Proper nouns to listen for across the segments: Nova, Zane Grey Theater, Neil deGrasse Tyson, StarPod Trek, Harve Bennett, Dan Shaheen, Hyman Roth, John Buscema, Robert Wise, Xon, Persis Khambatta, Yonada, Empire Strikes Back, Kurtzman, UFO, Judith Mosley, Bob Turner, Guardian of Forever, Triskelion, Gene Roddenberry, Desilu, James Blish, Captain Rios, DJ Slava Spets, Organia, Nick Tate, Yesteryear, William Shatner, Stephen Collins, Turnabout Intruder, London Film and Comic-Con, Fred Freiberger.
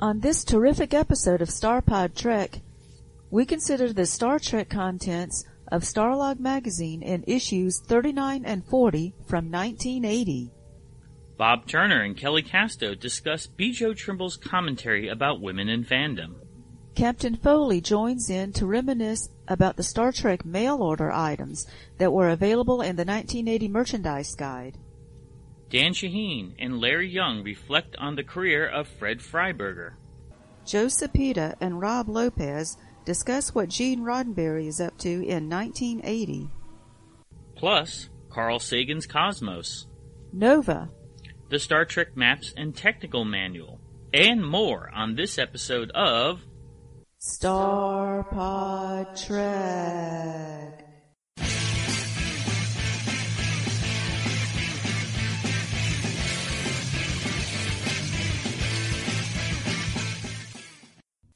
On this terrific episode of StarPod Trek, we consider the Star Trek contents of Starlog magazine in issues 39 and 40 from 1980. Bob Turner and Kelly Casto discuss BJO Trimble's commentary about women in fandom. Captain Foley joins in to reminisce about the Star Trek mail order items that were available in the 1980 merchandise guide. Dan Shaheen and Larry Young reflect on the career of Fred Freiberger. Joe Cepeda and Rob Lopez discuss what Gene Roddenberry is up to in 1980. Plus, Carl Sagan's Cosmos, Nova, the Star Trek Maps and Technical Manual, and more on this episode of StarPod Trek.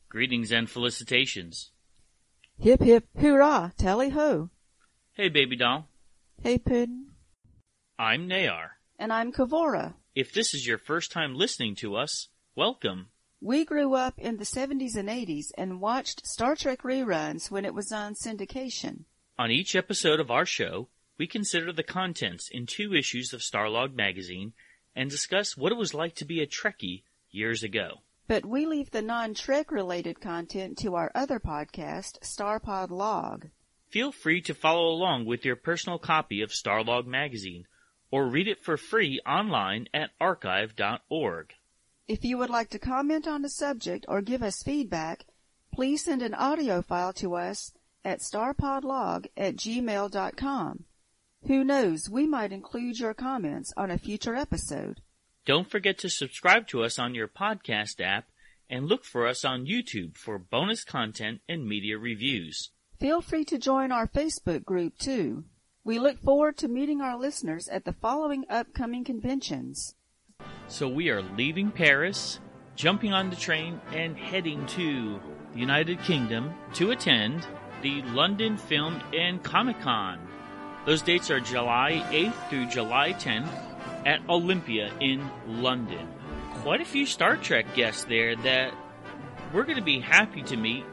Greetings and felicitations. Hip hip hurrah, tally ho. Hey baby doll. Hey Puddin'. I'm Nayar. And I'm Kavora. If this is your first time listening to us, welcome. We grew up in the 70s and 80s and watched Star Trek reruns when it was on syndication. On each episode of our show, we consider the contents in two issues of Starlog magazine and discuss what it was like to be a Trekkie years ago. But we leave the non-Trek-related content to our other podcast, StarPod Log. Feel free to follow along with your personal copy of Starlog magazine, or read it for free online at archive.org. If you would like to comment on the subject or give us feedback, please send an audio file to us at starpodlog@gmail.com. Who knows, we might include your comments on a future episode. Don't forget to subscribe to us on your podcast app and look for us on YouTube for bonus content and media reviews. Feel free to join our Facebook group, too. We look forward to meeting our listeners at the following upcoming conventions. So we are leaving Paris, jumping on the train, and heading to the United Kingdom to attend the London Film and Comic-Con. Those dates are July 8th through July 10th. At Olympia in London. Quite a few Star Trek guests there that we're going to be happy to meet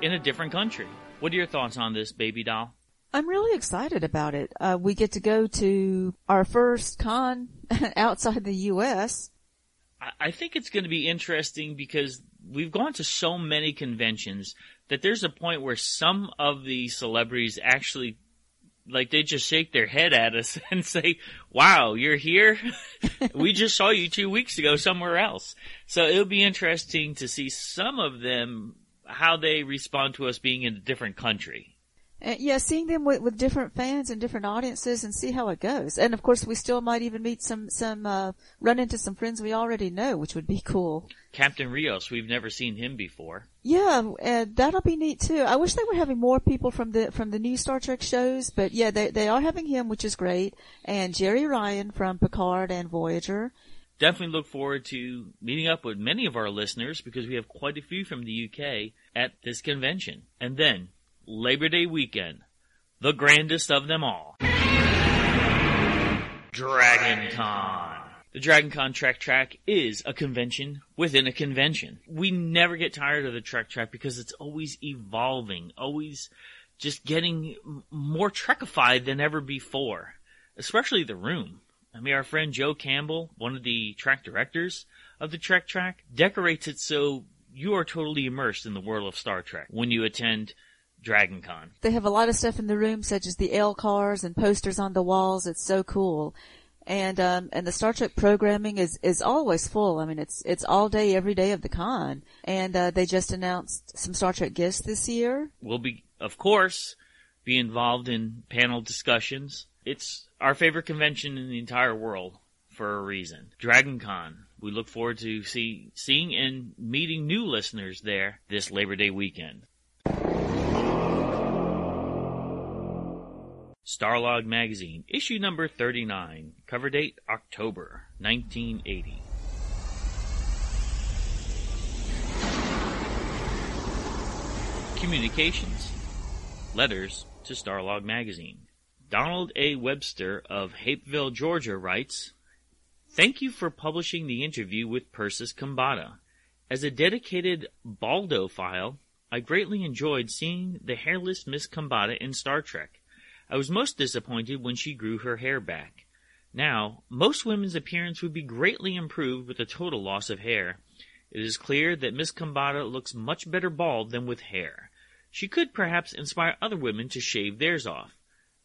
in a different country. What are your thoughts on this, baby doll? I'm really excited about it. We get to go to our first con outside the U.S. I think it's going to be interesting because we've gone to so many conventions that there's a point where some of the celebrities actually, like, they just shake their head at us and say, wow, you're here? We just saw you 2 weeks ago somewhere else. So it'll be interesting to see some of them, how they respond to us being in a different country. Yeah, seeing them with different fans and different audiences and see how it goes. And, of course, we still might even meet run into some friends we already know, which would be cool. Captain Rios, we've never seen him before. Yeah, that'll be neat, too. I wish they were having more people from the new Star Trek shows, but, yeah, they are having him, which is great, and Jerry Ryan from Picard and Voyager. Definitely look forward to meeting up with many of our listeners because we have quite a few from the UK at this convention. And then Labor Day weekend, the grandest of them all, Dragon Con. The Dragon Con Trek Track is a convention within a convention. We never get tired of the Trek Track because it's always evolving, always just getting more Trekified than ever before, especially the room. I mean, our friend Joe Campbell, one of the track directors of the Trek Track, decorates it so you are totally immersed in the world of Star Trek when you attend Dragon Con. They have a lot of stuff in the room, such as the L cars and posters on the walls. It's so cool. And the Star Trek programming is always full. I mean, it's all day, every day of the con. And they just announced some Star Trek guests this year. We'll be, of course, be involved in panel discussions. It's our favorite convention in the entire world for a reason. Dragon Con. We look forward to seeing and meeting new listeners there this Labor Day weekend. Starlog Magazine, issue number 39, cover date October 1980. Communications. Letters to Starlog Magazine. Donald A. Webster of Hapeville, Georgia writes, "Thank you for publishing the interview with Persis Khambatta. As a dedicated Baldophile, I greatly enjoyed seeing the hairless Miss Khambatta in Star Trek. I was most disappointed when she grew her hair back. Now, most women's appearance would be greatly improved with a total loss of hair. It is clear that Miss Khambatta looks much better bald than with hair. She could perhaps inspire other women to shave theirs off.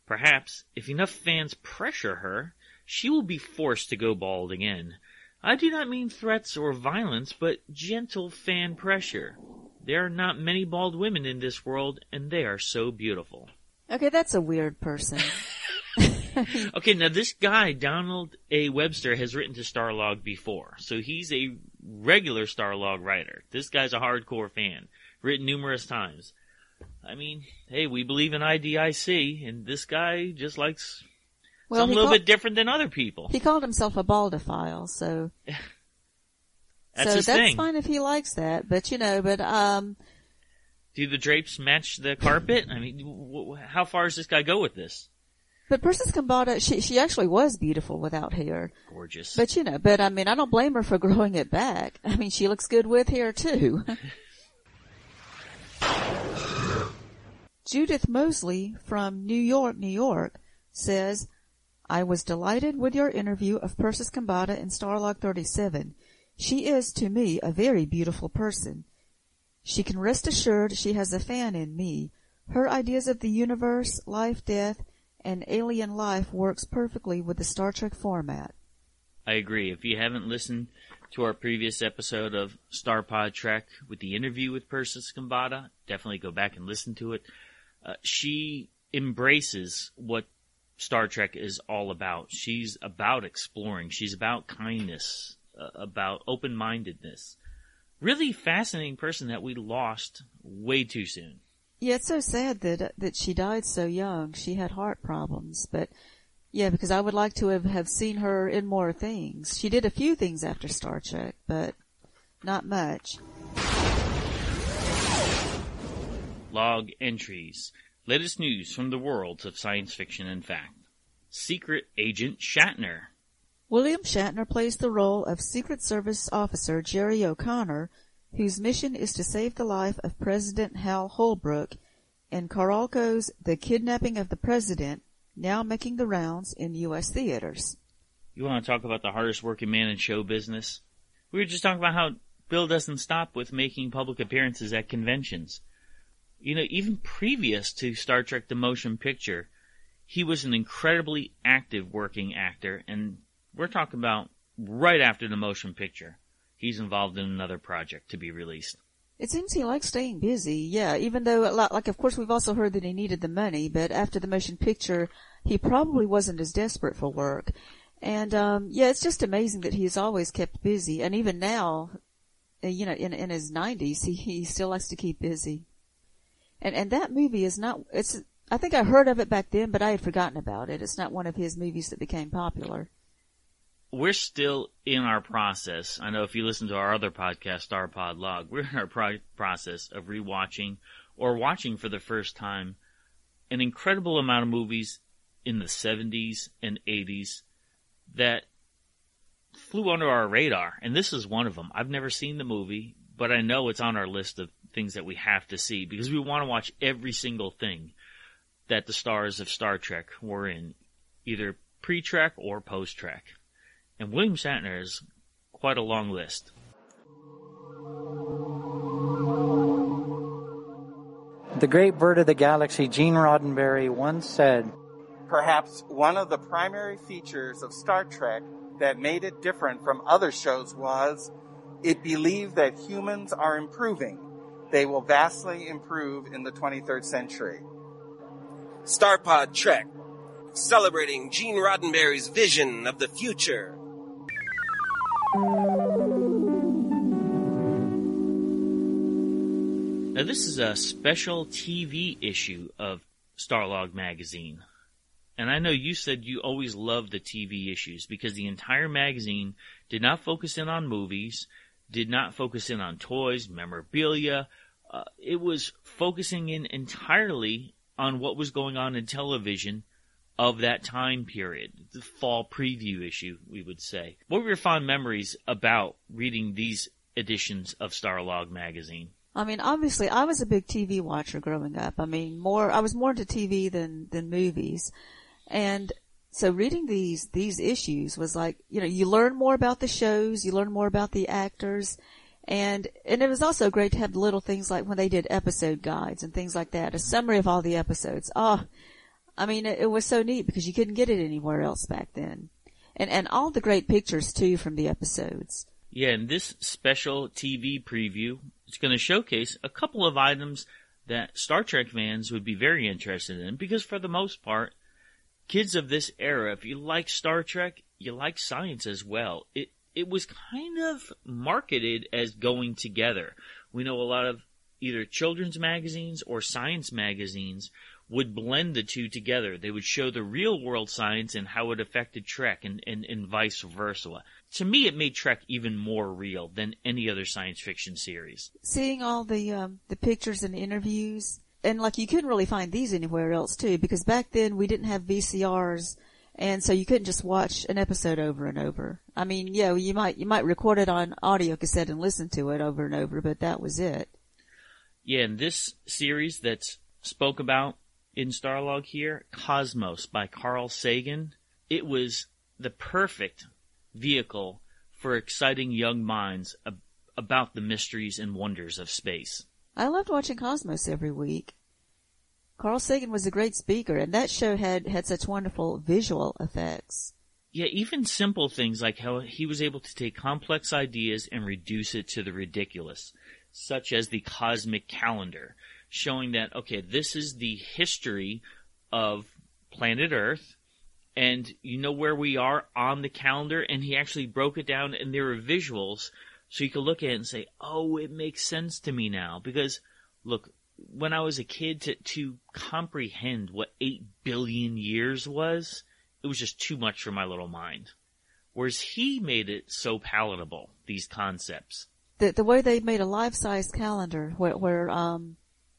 Perhaps, if enough fans pressure her, she will be forced to go bald again. I do not mean threats or violence, but gentle fan pressure. There are not many bald women in this world, and they are so beautiful. Okay, that's a weird person. Okay, now this guy, Donald A. Webster, has written to Starlog before, so he's a regular Starlog writer. This guy's a hardcore fan, written numerous times. I mean, hey, we believe in IDIC, and this guy just likes something a little bit different than other people. He called himself a baldophile, so... that's his thing. Fine if he likes that, but do the drapes match the carpet? I mean, how far does this guy go with this? But Persis Khambatta, she actually was beautiful without hair. Gorgeous. But I mean, I don't blame her for growing it back. I mean, she looks good with hair too. Judith Mosley from New York, New York says, I was delighted with your interview of Persis Khambatta in Starlog 37. She is, to me, a very beautiful person. She can rest assured she has a fan in me. Her ideas of the universe, life, death, and alien life works perfectly with the Star Trek format. I agree. If you haven't listened to our previous episode of Star Pod Trek with the interview with Persis Khambatta, definitely go back and listen to it. She embraces what Star Trek is all about. She's about exploring. She's about kindness, about open-mindedness. Really fascinating person that we lost way too soon. Yeah, it's so sad that she died so young. She had heart problems, but yeah, because I would like to have seen her in more things. She did a few things after Star Trek, but not much. Log entries. Latest news from the worlds of science fiction and fact. Secret Agent Shatner. William Shatner plays the role of Secret Service Officer Jerry O'Connor, whose mission is to save the life of President Hal Holbrook in Carolco's The Kidnapping of the President, now making the rounds in U.S. theaters. You want to talk about the hardest working man in show business? We were just talking about how Bill doesn't stop with making public appearances at conventions. You know, even previous to Star Trek The Motion Picture, he was an incredibly active working actor, and we're talking about right after The Motion Picture. He's involved in another project to be released. It seems he likes staying busy, yeah, even though, of course, we've also heard that he needed the money, but after the motion picture, he probably wasn't as desperate for work. And, it's just amazing that he's always kept busy. And even now, in his 90s, he still likes to keep busy. And that movie is not, I think I heard of it back then, but I had forgotten about it. It's not one of his movies that became popular. We're still in our process. I know if you listen to our other podcast, Star Pod Log, we're in our process of rewatching or watching for the first time an incredible amount of movies in the 70s and 80s that flew under our radar. And this is one of them. I've never seen the movie, but I know it's on our list of things that we have to see because we want to watch every single thing that the stars of Star Trek were in, either pre-Trek or post-Trek. And William Shatner is quite a long list. The great bird of the galaxy, Gene Roddenberry, once said, perhaps one of the primary features of Star Trek that made it different from other shows was it believed that humans are improving. They will vastly improve in the 23rd century. Star Pod Trek, celebrating Gene Roddenberry's vision of the future. Now, this is a special TV issue of Starlog magazine. And I know you said you always loved the TV issues because the entire magazine did not focus in on movies, did not focus in on toys, memorabilia. It was focusing in entirely on what was going on in television of that time period, the fall preview issue, we would say. What were your fond memories about reading these editions of Starlog magazine. I mean, obviously, I was a big TV watcher growing up. I mean, I was more into TV than movies. And so reading these issues was like, you know, you learn more about the shows, you learn more about the actors. And it was also great to have little things like when they did episode guides and things like that, a summary of all the episodes. Oh, I mean, it was so neat because you couldn't get it anywhere else back then. And all the great pictures, too, from the episodes. Yeah, and this special TV preview is going to showcase a couple of items that Star Trek fans would be very interested in because, for the most part, kids of this era, if you like Star Trek, you like science as well. It was kind of marketed as going together. We know a lot of either children's magazines or science magazines would blend the two together. They would show the real-world science and how it affected Trek and vice versa. To me, it made Trek even more real than any other science fiction series. Seeing all the pictures and interviews, and like you couldn't really find these anywhere else too, because back then we didn't have VCRs, and so you couldn't just watch an episode over and over. I mean, yeah, you might record it on audio cassette and listen to it over and over, but that was it. Yeah, and this series that's spoke about in Starlog here, Cosmos by Carl Sagan, it was the perfect vehicle for exciting young minds about the mysteries and wonders of space. I loved watching Cosmos every week. Carl Sagan was a great speaker, and that show had such wonderful visual effects. Yeah, even simple things like how he was able to take complex ideas and reduce it to the ridiculous, such as the cosmic calendar, showing that, okay, this is the history of planet Earth, and you know where we are on the calendar, and he actually broke it down, and there were visuals, so you could look at it and say, oh, it makes sense to me now. Because, look, when I was a kid, to comprehend what 8 billion years was, it was just too much for my little mind. Whereas he made it so palatable, these concepts. The way they made a life-size calendar where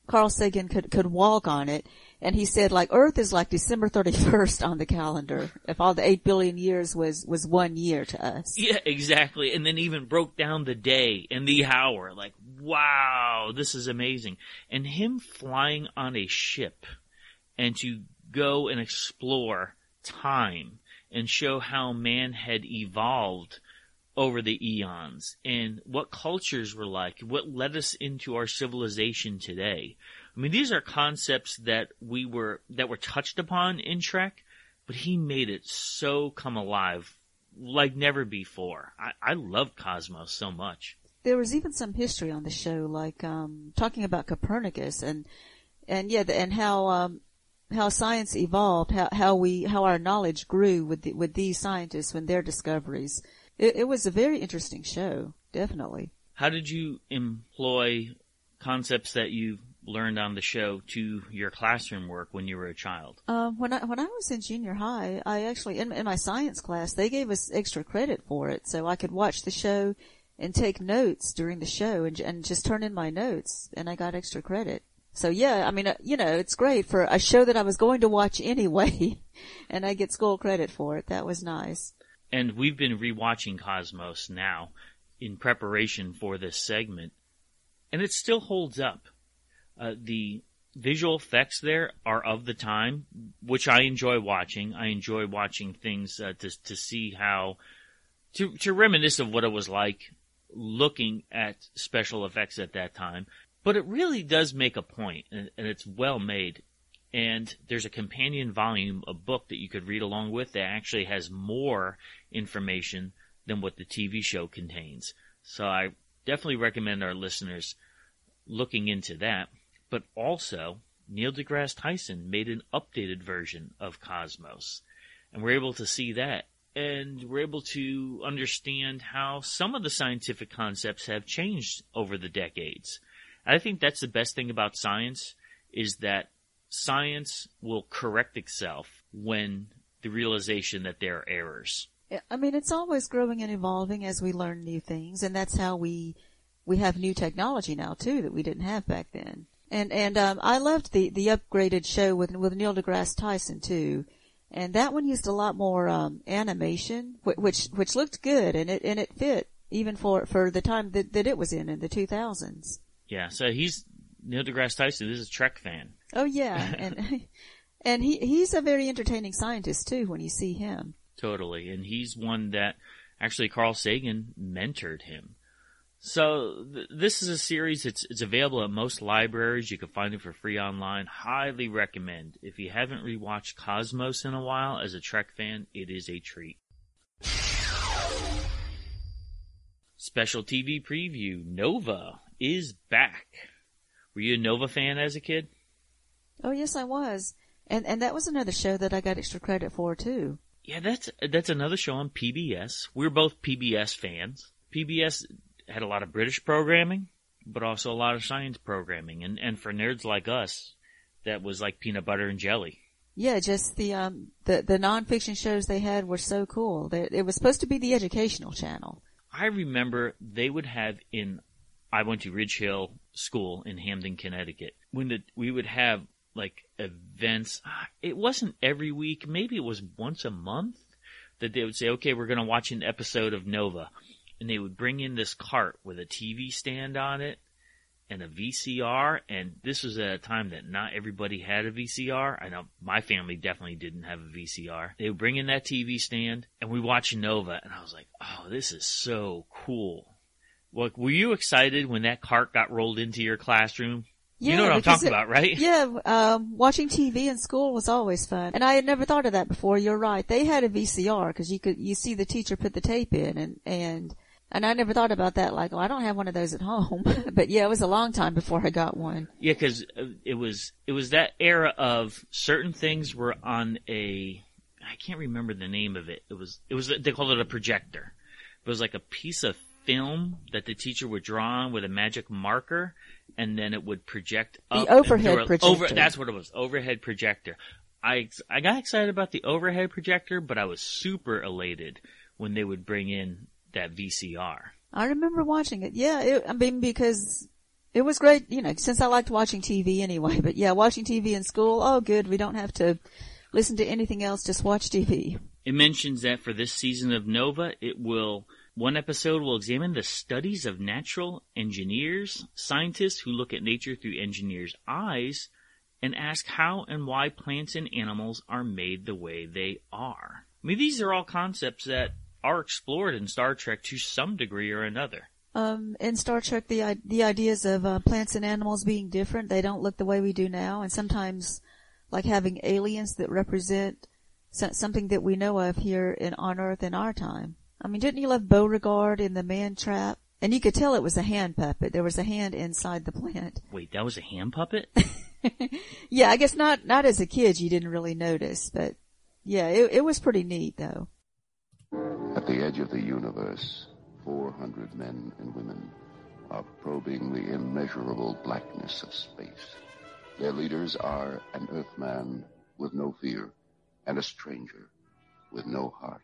Carl Sagan could walk on it, and he said, like, Earth is like December 31st on the calendar, if all the 8 billion years was 1 year to us. Yeah, exactly. And then even broke down the day and the hour. Like, wow, this is amazing. And him flying on a ship and to go and explore time and show how man had evolved over the eons, and what cultures were like, what led us into our civilization today. I mean, these are concepts that were touched upon in Trek, but he made it so come alive like never before. I love Cosmos so much. There was even some history on the show, like talking about Copernicus and how science evolved, how our knowledge grew with these scientists and their discoveries. It was a very interesting show, definitely. How did you employ concepts that you learned on the show to your classroom work when you were a child? When I was in junior high, I actually, in my science class, they gave us extra credit for it, so I could watch the show and take notes during the show and just turn in my notes, and I got extra credit. So yeah, I mean, you know, it's great for a show that I was going to watch anyway, and I get school credit for it. That was nice. And we've been rewatching Cosmos now in preparation for this segment, and it still holds up. The visual effects there are of the time, which I enjoy watching. I enjoy watching things to see how to reminisce of what it was like looking at special effects at that time. But it really does make a point, and it's well made. And there's a companion volume, a book that you could read along with that actually has more information than what the TV show contains. So I definitely recommend our listeners looking into that. But also, Neil deGrasse Tyson made an updated version of Cosmos. And we're able to see that. And we're able to understand how some of the scientific concepts have changed over the decades. And I think that's the best thing about science, is that science will correct itself when the realization that there are errors. I mean, it's always growing and evolving as we learn new things, and that's how we have new technology now too that we didn't have back then. And I loved the upgraded show with Neil deGrasse Tyson too, and that one used a lot more animation, which looked good, and it fit even for the time that it was in the 2000s. Yeah, so he's Neil deGrasse Tyson. This is a Trek fan. Oh yeah, and he's a very entertaining scientist too when you see him. Totally, and he's one that actually Carl Sagan mentored him. So this is a series. It's available at most libraries. You can find it for free online. Highly recommend. If you haven't rewatched Cosmos in a while, as a Trek fan, it is a treat. Special TV preview. Nova is back. Were you a Nova fan as a kid? Oh yes, I was. And that was another show that I got extra credit for too. Yeah, that's another show on PBS. We're both PBS fans. PBS had a lot of British programming, but also a lot of science programming. And for nerds like us, that was like peanut butter and jelly. Yeah, just the nonfiction shows they had were so cool. It was supposed to be the educational channel. I remember they would have I went to Ridge Hill School in Hamden, Connecticut. We would have like events. It wasn't every week. Maybe it was once a month that they would say, okay, we're going to watch an episode of Nova. And they would bring in this cart with a TV stand on it and a VCR. And this was at a time that not everybody had a VCR. I know my family definitely didn't have a VCR. They would bring in that TV stand and we watched Nova. And I was like, oh, this is so cool. Like, were you excited when that cart got rolled into your classroom? Yeah, you know what I'm talking about, right? Yeah, watching TV in school was always fun. And I had never thought of that before. You're right. They had a VCR because you see the teacher put the tape in and I never thought about that. Like, oh, I don't have one of those at home. But yeah, it was a long time before I got one. Yeah, because it was that era of certain things were on I can't remember the name of it. It was they called it a projector. It was like a piece of film that the teacher would draw on with a magic marker, and then it would project up. The overhead projector. That's what it was. Overhead projector. I got excited about the overhead projector, but I was super elated when they would bring in that VCR. I remember watching it. Yeah, because it was great, you know, since I liked watching TV anyway. But yeah, watching TV in school, oh good, we don't have to listen to anything else, just watch TV. It mentions that for this season of Nova, one episode will examine the studies of natural engineers, scientists who look at nature through engineers' eyes, and ask how and why plants and animals are made the way they are. I mean, these are all concepts that are explored in Star Trek to some degree or another. In Star Trek, the ideas of plants and animals being different, they don't look the way we do now, and sometimes like having aliens that represent something that we know of here on Earth in our time. I mean, didn't you love Beauregard in the Man Trap? And you could tell it was a hand puppet. There was a hand inside the plant. Wait, that was a hand puppet? Yeah, I guess not as a kid you didn't really notice, but yeah, it was pretty neat though. At the edge of the universe, 400 men and women are probing the immeasurable blackness of space. Their leaders are an Earthman with no fear and a stranger with no heart.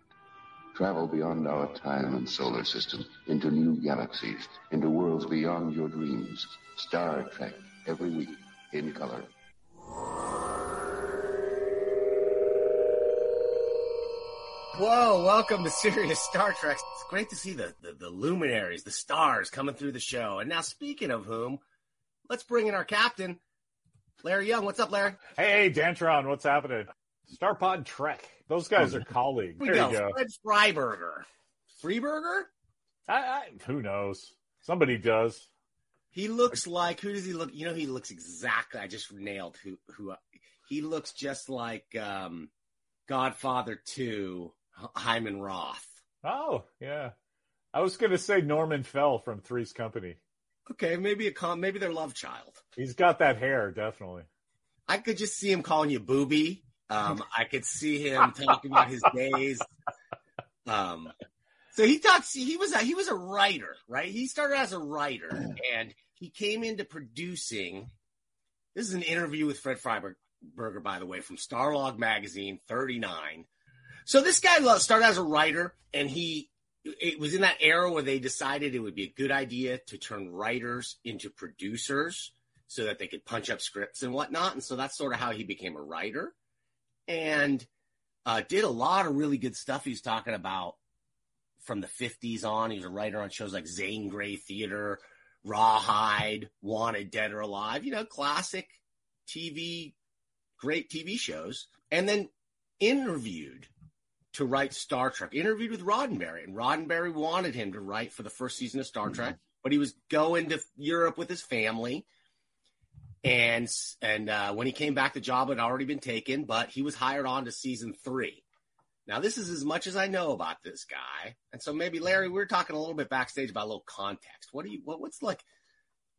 Travel beyond our time and solar system, into new galaxies, into worlds beyond your dreams. Star Trek, every week, in color. Whoa, welcome to Serious Star Trek. It's great to see the luminaries, the stars coming through the show. And now, speaking of whom, let's bring in our captain, Larry Young. What's up, Larry? Hey, Dantron, what's happening? Starpod Trek. Those guys are colleagues. There you go. Fred Freiberger. Freiberger? Who knows? Somebody does. He looks like... Who does he look... You know, he looks exactly... I just nailed who... He looks just like Godfather 2, Hyman Roth. Oh, yeah. I was going to say Norman Fell from Three's Company. Okay, maybe their love child. He's got that hair, definitely. I could just see him calling you booby. I could see him talking about his days. So he talks. He was a writer, right? He started as a writer, and he came into producing. This is an interview with Fred Freiberger, by the way, from Starlog magazine 39. So this guy started as a writer, and it was in that era where they decided it would be a good idea to turn writers into producers so that they could punch up scripts and whatnot. And so that's sort of how he became a writer. And did a lot of really good stuff. He's talking about from the 50s on. He was a writer on shows like Zane Grey Theater, Rawhide, Wanted Dead or Alive, you know, classic TV, great TV shows. And then interviewed to write Star Trek, interviewed with Roddenberry. And Roddenberry wanted him to write for the first season of Star Trek, but he was going to Europe with his family. And when he came back, the job had already been taken, but he was hired on to season 3. Now, this is as much as I know about this guy. And so maybe, Larry, we were talking a little bit backstage about a little context. What's like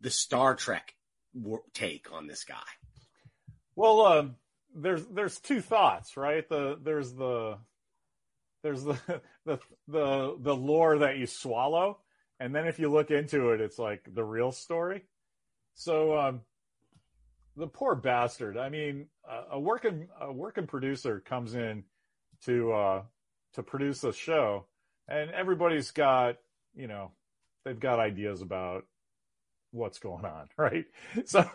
the Star Trek take on this guy? Well, there's two thoughts, right? There's the lore that you swallow, and then if you look into it, it's like the real story. So the poor bastard. I mean, a working producer comes in to produce a show, and everybody's got, you know, they've got ideas about what's going on, right? So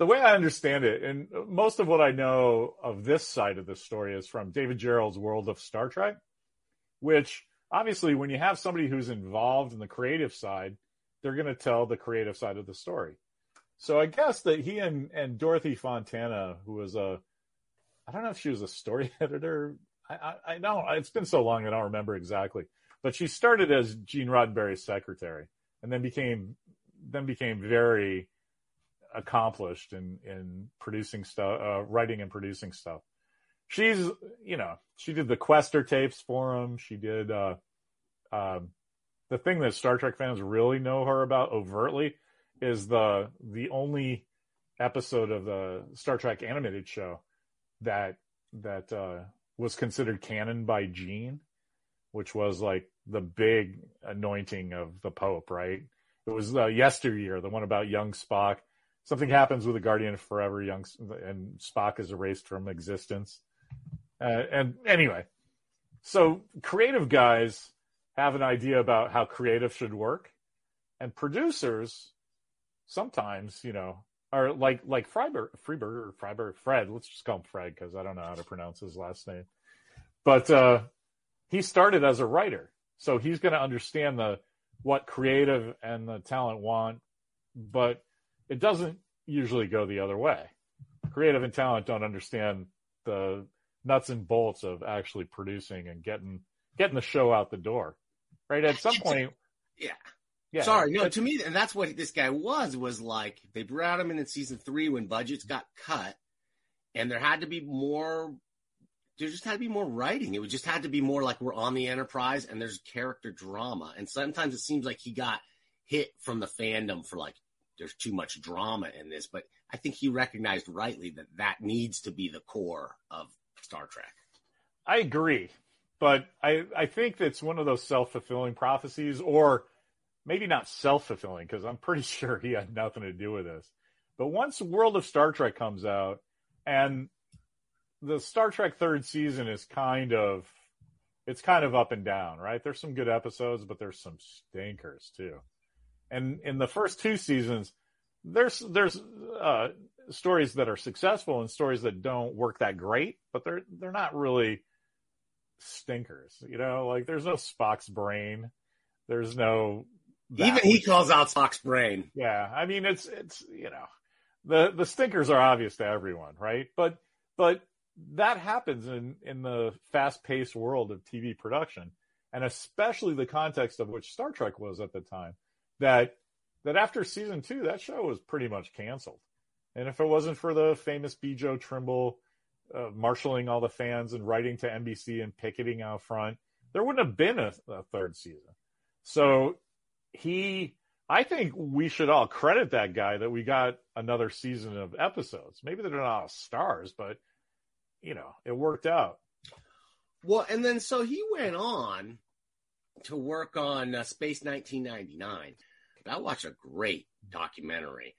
the way I understand it, and most of what I know of this side of the story is from David Gerrold's World of Star Trek, which obviously when you have somebody who's involved in the creative side, they're going to tell the creative side of the story. So I guess that he and Dorothy Fontana, who was I don't know if she was a story editor, I don't. It's been so long I don't remember exactly. But she started as Gene Roddenberry's secretary, and then became very accomplished in producing stuff, writing and producing stuff. She's, you know, she did the Quester tapes for him. She did the thing that Star Trek fans really know her about overtly is the only episode of the Star Trek animated show that was considered canon by Gene, which was like the big anointing of the Pope, right? It was Yesteryear, the one about young Spock. Something happens with the Guardian of Forever, young, and Spock is erased from existence. And anyway, so creative guys have an idea about how creative should work, and producers sometimes, you know, are like Fred, let's just call him Fred because I don't know how to pronounce his last name. But he started as a writer, so he's going to understand what creative and the talent want, but it doesn't usually go the other way. Creative and talent don't understand the nuts and bolts of actually producing and getting the show out the door, right? At some point, yeah. Yeah. Sorry, no, to me, and that's what this guy was like, they brought him in season 3 when budgets got cut, and there just had to be more writing. It just had to be more like we're on the Enterprise, and there's character drama. And sometimes it seems like he got hit from the fandom for like, there's too much drama in this. But I think he recognized rightly that needs to be the core of Star Trek. I agree. But I think that's one of those self-fulfilling prophecies, or maybe not self-fulfilling, because I'm pretty sure he had nothing to do with this. But once World of Star Trek comes out, and the Star Trek 3rd season is kind of up and down, right? There's some good episodes, but there's some stinkers too. And in the first 2 seasons, there's stories that are successful and stories that don't work that great, but they're not really stinkers, you know. Like there's no Spock's brain, there's no. Even he calls out Spock's brain. Yeah, I mean it's you know, the stinkers are obvious to everyone, right? But that happens in the fast-paced world of TV production, and especially the context of which Star Trek was at the time. That after season 2, that show was pretty much canceled. And if it wasn't for the famous BJO Trimble marshaling all the fans and writing to NBC and picketing out front, there wouldn't have been a 3rd season. So I think we should all credit that guy that we got another season of episodes. Maybe they're not all stars, but, you know, it worked out. Well, and then so he went on to work on Space 1999. I watched a great documentary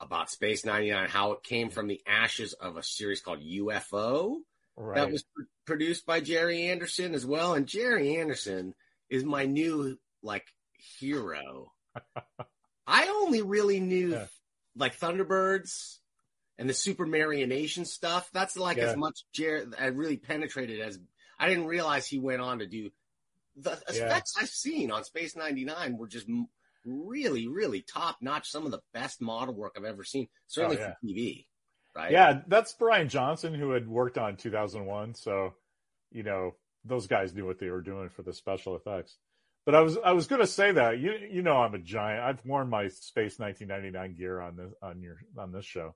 about Space 99, how it came from the ashes of a series called UFO, right, that was produced by Gerry Anderson as well. And Gerry Anderson is my new, like, hero. I only really knew, like, Thunderbirds and the Super Marionation stuff. That's, like, as much I really penetrated as – I didn't realize he went on to do – The effects I've seen on Space 99 were just really, really top-notch. Some of the best model work I've ever seen, certainly for TV. Right? Yeah, that's Brian Johnson, who had worked on 2001. So, you know, those guys knew what they were doing for the special effects. But I was going to say that you know I'm a giant. I've worn my Space 1999 gear on this show,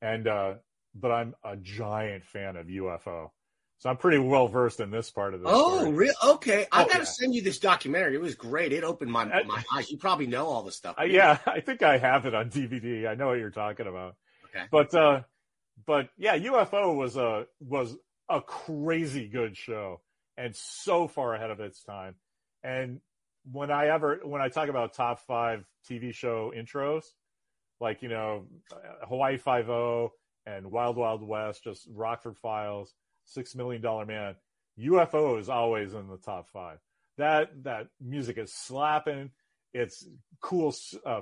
and but I'm a giant fan of UFO. So I'm pretty well versed in this part of the story. Really? Okay. I've got to send you this documentary. It was great. It opened my eyes. You probably know all this stuff. Yeah, I think I have it on DVD. I know what you're talking about. Okay. But yeah, UFO was a crazy good show and so far ahead of its time. And when I talk about top five TV show intros, like, you know, Hawaii Five-0 and Wild Wild West, just Rockford Files, $6 Million Man, UFO is always in the top five. That music is slapping. It's cool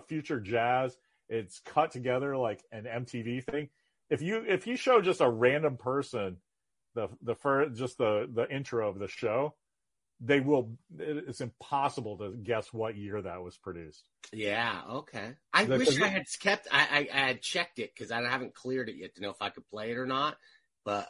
future jazz. It's cut together like an MTV thing. If you show just a random person the intro of the show, it's impossible to guess what year that was produced. Yeah. Okay. I wish I had checked it because I haven't cleared it yet to know if I could play it or not. But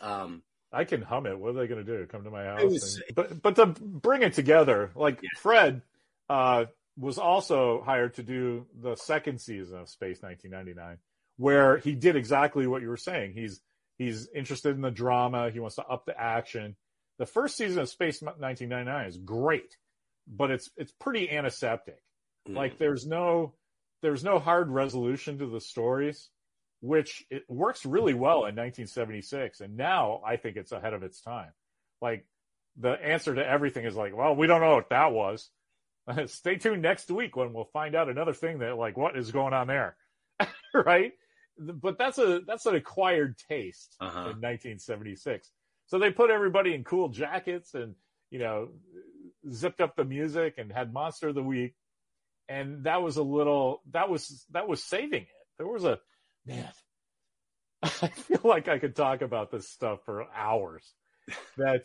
I can hum it. What are they going to do? Come to my house? But to bring it together, like Fred was also hired to do the second season of Space 1999, where he did exactly what you were saying. He's interested in the drama. He wants to up the action. The first season of Space 1999 is great, but it's pretty antiseptic. Mm. Like there's no hard resolution to the stories, which it works really well in 1976. And now I think it's ahead of its time. Like the answer to everything is like, well, we don't know what that was. Stay tuned next week when we'll find out another thing that like, what is going on there? Right. But that's an acquired taste in 1976. So they put everybody in cool jackets and, you know, zipped up the music and had Monster of the Week. And that was saving it. There was I feel like I could talk about this stuff for hours. That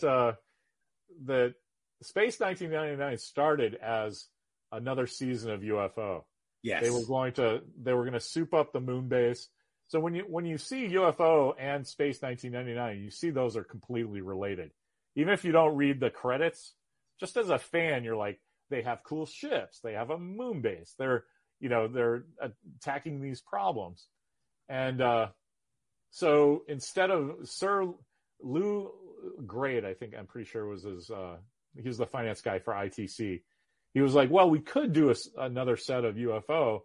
Space 1999 started as another season of UFO. Yes. They were going to soup up the moon base. So when you see UFO and Space 1999, you see those are completely related. Even if you don't read the credits, just as a fan, you're like, they have cool ships, they have a moon base, they're attacking these problems. And so instead of Sir Lou Grade, I think I'm pretty sure was his, he was the finance guy for ITC. He was like, well, we could do another set of UFO.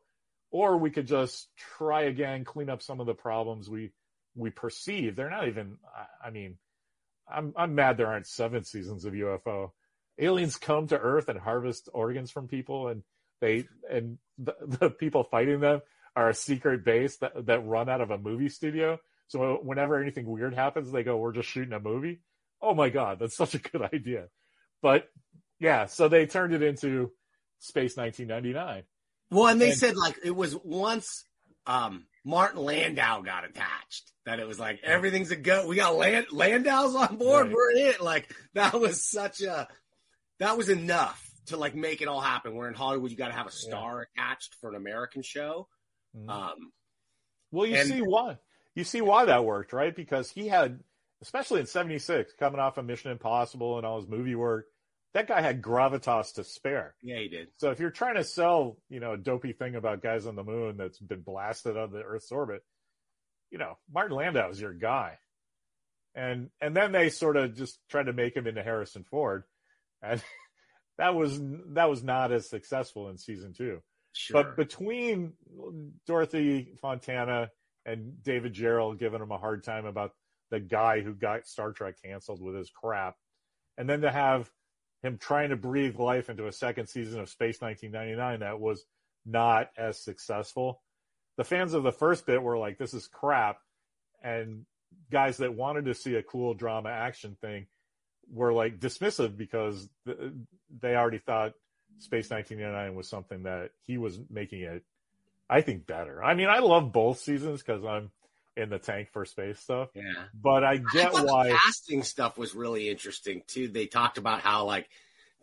Or we could just try again, clean up some of the problems we perceive. They're not even. I mean, I'm mad there aren't 7 seasons of UFO. Aliens come to Earth and harvest organs from people, and the people fighting them are a secret base that run out of a movie studio. So whenever anything weird happens, they go, "We're just shooting a movie." Oh my God, that's such a good idea. But yeah, so they turned it into Space 1999. Well, and they said, like, it was once Martin Landau got attached, that it was like, everything's a go. We got Landau's on board. Right. We're in it. Like, that was enough to, like, make it all happen. Where in Hollywood, you got to have a star attached for an American show. Mm-hmm. You see why that worked, right? Because he had, especially in 76, coming off of Mission Impossible and all his movie work, that guy had gravitas to spare. Yeah, he did. So if you're trying to sell, you know, a dopey thing about guys on the moon that's been blasted out of the Earth's orbit, you know, Martin Landau is your guy. And then they sort of just tried to make him into Harrison Ford. And that was not as successful in season 2. Sure. But between Dorothy Fontana and David Gerrold giving him a hard time about the guy who got Star Trek canceled with his crap, and then to have him trying to breathe life into a second season of Space 1999 that was not as successful. The fans of the first bit were like, this is crap. And guys that wanted to see a cool drama action thing were like dismissive because they already thought Space 1999 was something that he was making it, I think, better. I mean, I love both seasons because I'm in the tank for space stuff. Yeah. But I get why the casting stuff was really interesting too. They talked about how like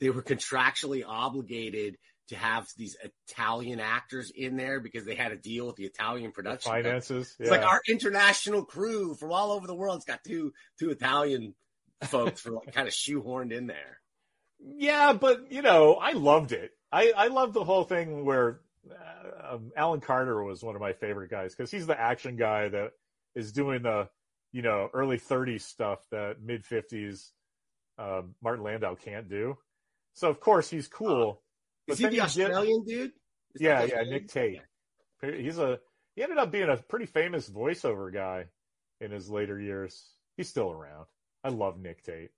they were contractually obligated to have these Italian actors in there because they had a deal with the Italian production. The finances. Yeah. It's like our international crew from all over the world. It's got two Italian folks for like kind of shoehorned in there. Yeah, but, you know, I loved it. I loved the whole thing where Alan Carter was one of my favorite guys because he's the action guy that is doing the, you know, early 30s stuff that mid-50s Martin Landau can't do. So, of course, he's cool. Is he the Australian dude? Yeah, Nick Tate. Yeah. He ended up being a pretty famous voiceover guy in his later years. He's still around. I love Nick Tate.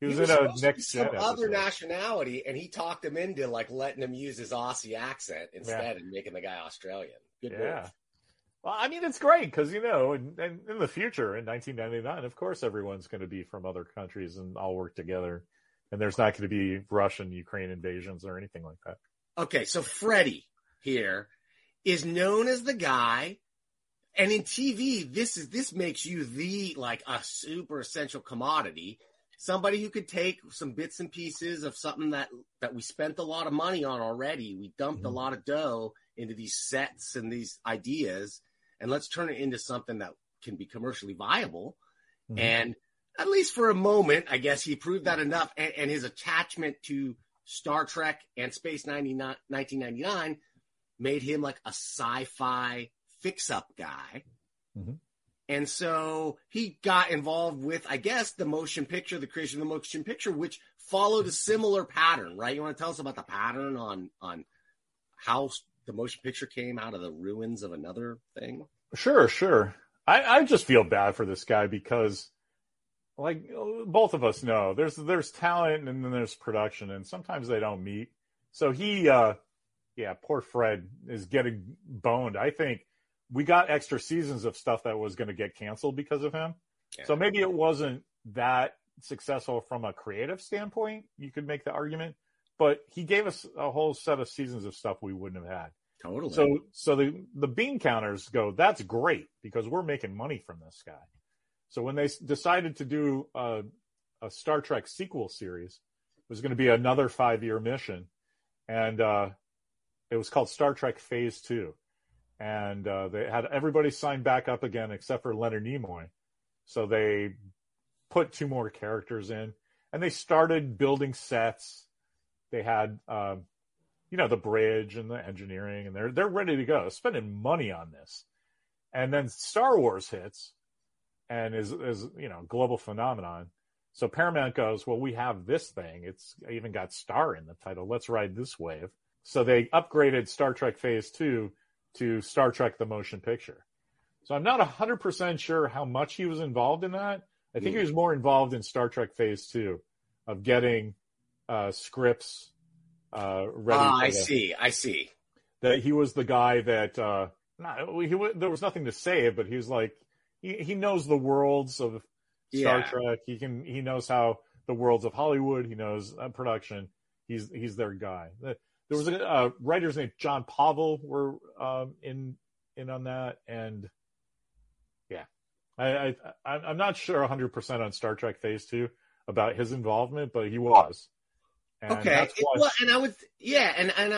He was in a Next Gen episode. Other nationality, and he talked him into like letting him use his Aussie accent instead and making the guy Australian. Good move. Well, I mean, it's great because, you know, and in the future, in 1999, of course, everyone's going to be from other countries and all work together. And there's not going to be Russian-Ukraine invasions or anything like that. Okay, so Freddy here is known as the guy, and in TV, this makes you the like a super essential commodity, somebody who could take some bits and pieces of something that we spent a lot of money on already. We dumped a lot of dough into these sets and these ideas. And let's turn it into something that can be commercially viable. Mm-hmm. And at least for a moment, I guess he proved that enough. And his attachment to Star Trek and Space 1999 made him like a sci-fi fix-up guy. Mm-hmm. And so he got involved with, I guess, the creation of the motion picture, which followed a similar pattern, right? You want to tell us about the pattern on how the motion picture came out of the ruins of another thing? Sure. I just feel bad for this guy because, like, both of us know there's talent and then there's production, and sometimes they don't meet. So he, poor Fred is getting boned. I think we got extra seasons of stuff that was going to get canceled because of him. Yeah. So maybe it wasn't that successful from a creative standpoint. You could make the argument. But he gave us a whole set of seasons of stuff we wouldn't have had. Totally. So the bean counters go, that's great, because we're making money from this guy. So when they decided to do a Star Trek sequel series, it was going to be another 5-year mission. And it was called Star Trek Phase Two. And they had everybody sign back up again except for Leonard Nimoy. So they put 2 more characters in. And they started building sets. They had, the bridge and the engineering, and they're ready to go, spending money on this. And then Star Wars hits and is a global phenomenon. So Paramount goes, well, we have this thing. It's even got Star in the title. Let's ride this wave. So they upgraded Star Trek Phase 2 to Star Trek The Motion Picture. So I'm not 100% sure how much he was involved in that. I think he was more involved in Star Trek Phase 2 of getting scripts ready. I see. That he was the guy that there was nothing to save, but he was like he knows the worlds of Star Trek. He knows how the worlds of Hollywood. He knows production. He's their guy. There was a writers named John Pavel were in on that, and I'm not sure 100% on Star Trek Phase 2 about his involvement, but he was. And okay. I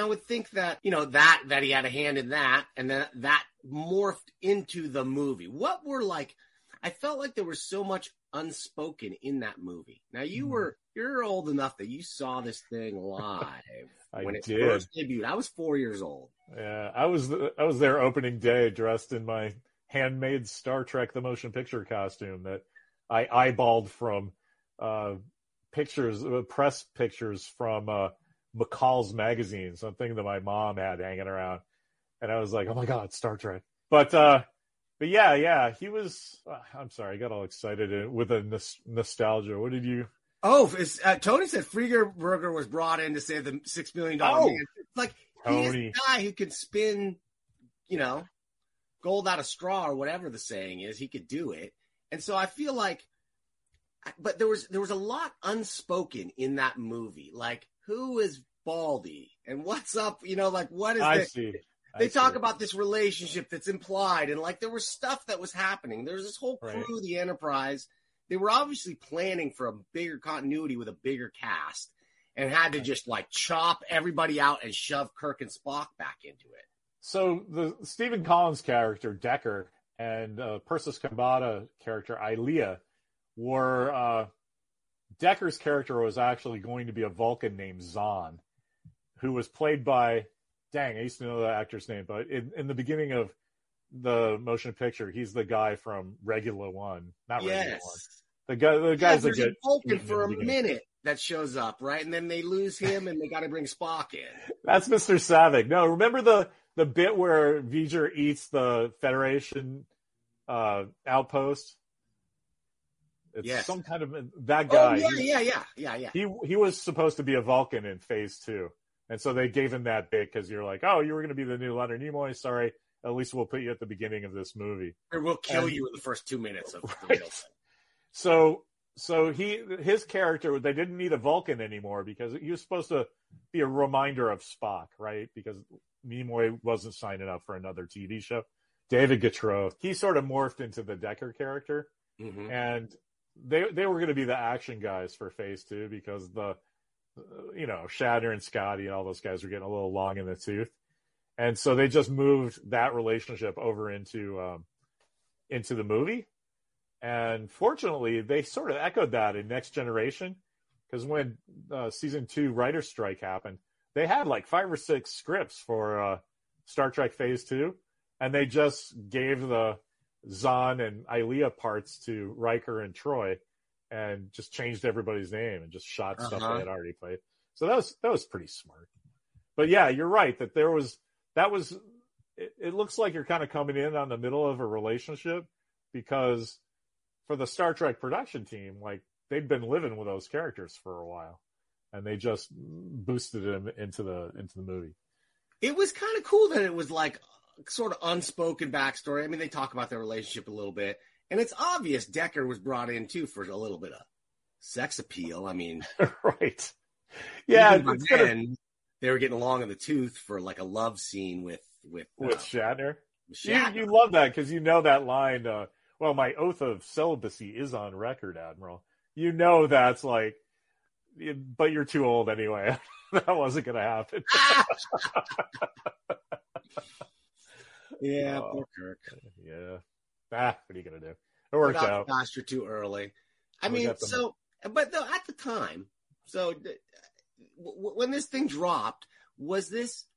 would think that, you know, that he had a hand in that, and then that morphed into the movie. What were I felt like there was so much unspoken in that movie. Now you're old enough that you saw this thing live when it first debuted. I was 4 years old. Yeah, I was there opening day, dressed in my handmade Star Trek The Motion Picture costume that I eyeballed from press pictures from McCall's magazine, something that my mom had hanging around, and I was like, oh my God, Star Trek! But yeah, he was. I'm sorry, I got all excited with a nostalgia. What did you? Oh, Tony said Freiberger was brought in to save the $6 million man. It's like he's the guy who could spin, you know, gold out of straw or whatever the saying is. He could do it, and so I feel like. But there was a lot unspoken in that movie. Like, who is Baldy and what's up? You know, like, what is They talk about this relationship that's implied, and like there was stuff that was happening. There's this whole crew, of the Enterprise. They were obviously planning for a bigger continuity with a bigger cast. and had to just like chop everybody out and shove Kirk and Spock back into it. So the Stephen Collins character, Decker, and Persis Khambatta character, Ilea, were Decker's character was actually going to be a Vulcan named Xon, who was played by, dang, I used to know the actor's name, but in the beginning of the motion picture, he's the guy from Regular One. Not Regular One. The guy's there's a Vulcan for a minute that shows up, right? And then they lose him and they got to bring Spock in. That's Mr. Savick. No, remember the bit where V'ger eats the Federation outpost? It's some kind of that guy. Oh, yeah. He was supposed to be a Vulcan in Phase 2. And so they gave him that bit because you're like, oh, you were going to be the new Leonard Nimoy. Sorry. At least we'll put you at the beginning of this movie. Or we'll kill you in the first 2 minutes of the real thing. So his character, they didn't need a Vulcan anymore because he was supposed to be a reminder of Spock, right? Because Nimoy wasn't signing up for another TV show. David Gerrold, he sort of morphed into the Decker character. Mm-hmm. And they were going to be the action guys for Phase 2 because Shatner and Scotty and all those guys were getting a little long in the tooth. And so they just moved that relationship over into the movie. And fortunately, they sort of echoed that in Next Generation, because when Season 2 writer's strike happened, they had like 5 or 6 scripts for Star Trek Phase 2, and they just gave the Xon and Ilea parts to Riker and Troy, and just changed everybody's name and just shot stuff they had already played. So that was pretty smart. But yeah, you're right that that was. It looks like you're kind of coming in on the middle of a relationship, because for the Star Trek production team, like they'd been living with those characters for a while, and they just boosted them into the movie. It was kind of cool that it was like sort of unspoken backstory. I mean, they talk about their relationship a little bit, and it's obvious Decker was brought in too for a little bit of sex appeal. I mean, right? Yeah, even by then, they were getting along in the tooth for like a love scene with Shatner. You love that because you know that line. Well, my oath of celibacy is on record, Admiral. You know that's like, but you're too old anyway. That wasn't going to happen. Yeah, poor Kirk. Yeah. What are you going to do? It worked out. Faster too early. But at the time, when this thing dropped,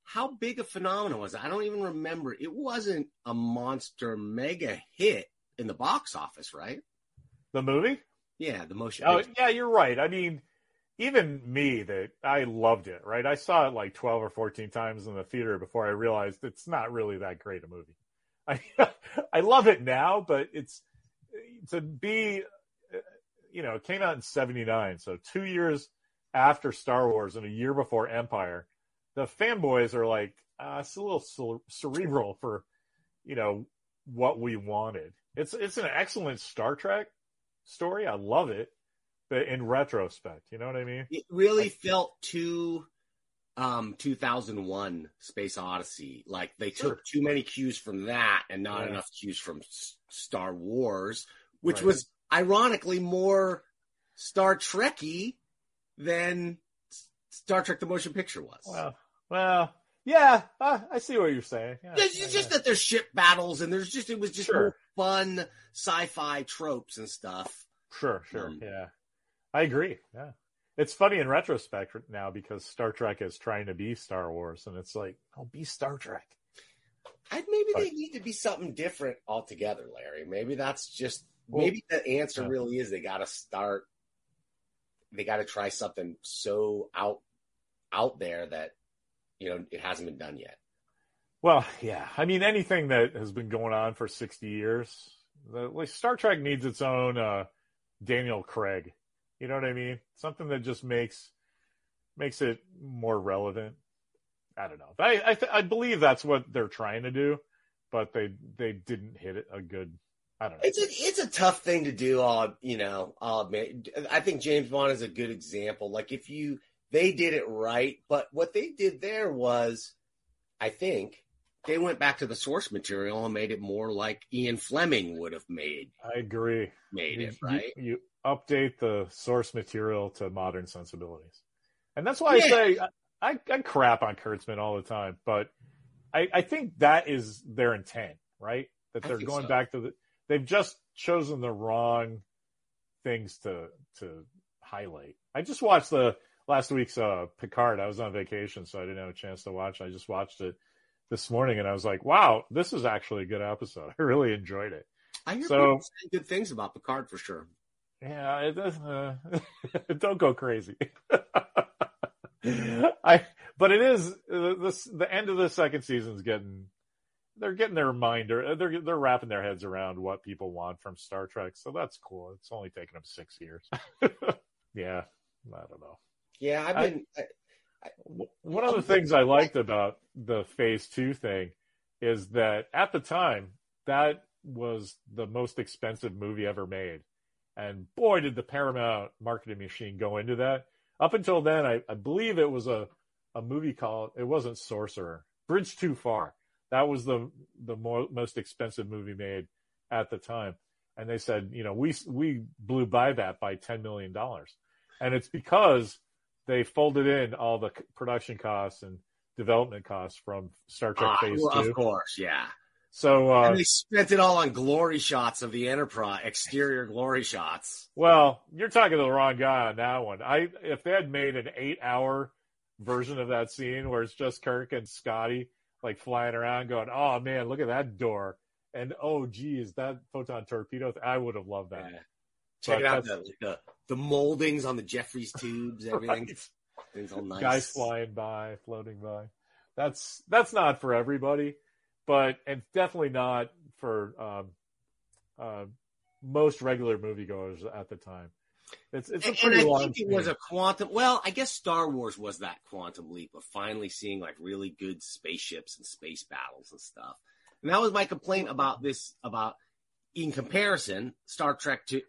how big a phenomenon was it? I don't even remember. It wasn't a monster mega hit in the box office, right? The movie? Yeah, the motion. Oh, yeah, you're right. I mean, even me, I loved it, right? I saw it like 12 or 14 times in the theater before I realized it's not really that great a movie. I love it now, but it's to be, it came out in 1979, so 2 years after Star Wars and a year before Empire. The fanboys are like, it's a little cerebral for, what we wanted. It's an excellent Star Trek story. I love it, but in retrospect, you know what I mean? It really felt too 2001 Space Odyssey. Like they took too many cues from that and not enough cues from Star Wars, which was ironically more Star Trek-y than Star Trek The Motion Picture was. Well. Yeah, I see what you're saying. Yeah, it's just that there's ship battles and it was just more fun sci-fi tropes and stuff. Sure. Yeah. I agree. Yeah. It's funny in retrospect now because Star Trek is trying to be Star Wars and it's like, oh, be Star Trek. They need to be something different altogether, Larry. Maybe that's just, maybe the answer really is they got to try something so out there that, it hasn't been done yet. Well, yeah. I mean, anything that has been going on for 60 years, Star Trek needs its own Daniel Craig. You know what I mean? Something that just makes it more relevant. I don't know. But I believe that's what they're trying to do, but they didn't hit it a good. I don't know. It's a tough thing to do. I'll admit. I think James Bond is a good example. Like They did it right, but what they did there was, I think, they went back to the source material and made it more like Ian Fleming would have made. I agree. Made it, right? You update the source material to modern sensibilities. And that's why I say I crap on Kurtzman all the time, but I think that is their intent, right? That they're going back to they've just chosen the wrong things to highlight. I just watched last week's Picard. I was on vacation, so I didn't have a chance to watch. I just watched it this morning, and I was like, wow, this is actually a good episode. I really enjoyed it. I hear people saying good things about Picard for sure. Yeah, it does, don't go crazy. But it is the end of the second season's getting their mind, or they're wrapping their heads around what people want from Star Trek, so that's cool. It's only taken them 6 years. Yeah, I don't know. Yeah, one of the things I liked about the Phase 2 thing is that at the time, that was the most expensive movie ever made. And boy, did the Paramount marketing machine go into that. Up until then, I believe it was a movie called, it wasn't Sorcerer, Bridge Too Far. That was the most expensive movie made at the time. And they said, you know, we blew by that by $10 million. And it's because they folded in all the production costs and development costs from Star Trek Phase 2. Of course, yeah. So and they spent it all on glory shots of the Enterprise, exterior glory shots. Well, you're talking to the wrong guy on that one. If they had made an 8-hour version of that scene where it's just Kirk and Scotty like flying around going, oh man, look at that door. And oh geez, that photon torpedo, I would have loved that. Yeah. Check it out, the moldings on the Jeffries tubes, everything. Right. All nice. Guys flying by, floating by. That's not for everybody. But it's definitely not for most regular moviegoers at the time. It's a pretty long. I think it was a quantum. Well, I guess Star Wars was that quantum leap of finally seeing like really good spaceships and space battles and stuff. And that was my complaint about this. About in comparison, Star Trek to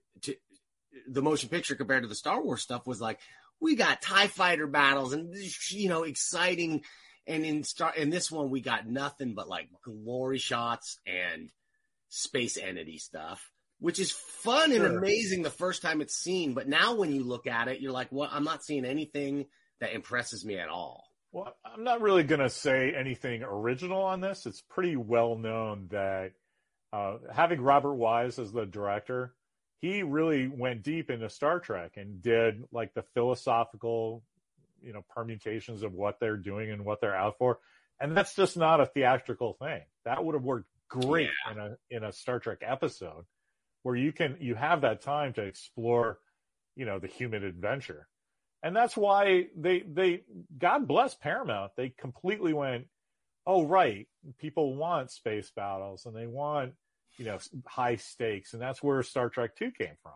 the motion picture compared to the Star Wars stuff was like we got TIE fighter battles and exciting. And in this one, we got nothing but like glory shots and space entity stuff, which is fun and amazing the first time it's seen. But now when you look at it, you're like, well, I'm not seeing anything that impresses me at all. Well, I'm not really going to say anything original on this. It's pretty well known that having Robert Wise as the director, he really went deep into Star Trek and did like the philosophical permutations of what they're doing and what they're out for, and that's just not a theatrical thing. That would have worked great in a Star Trek episode where you have that time to explore, the human adventure, and that's why they God bless Paramount. They completely went, oh right, people want space battles and they want high stakes, and that's where Star Trek 2 came from.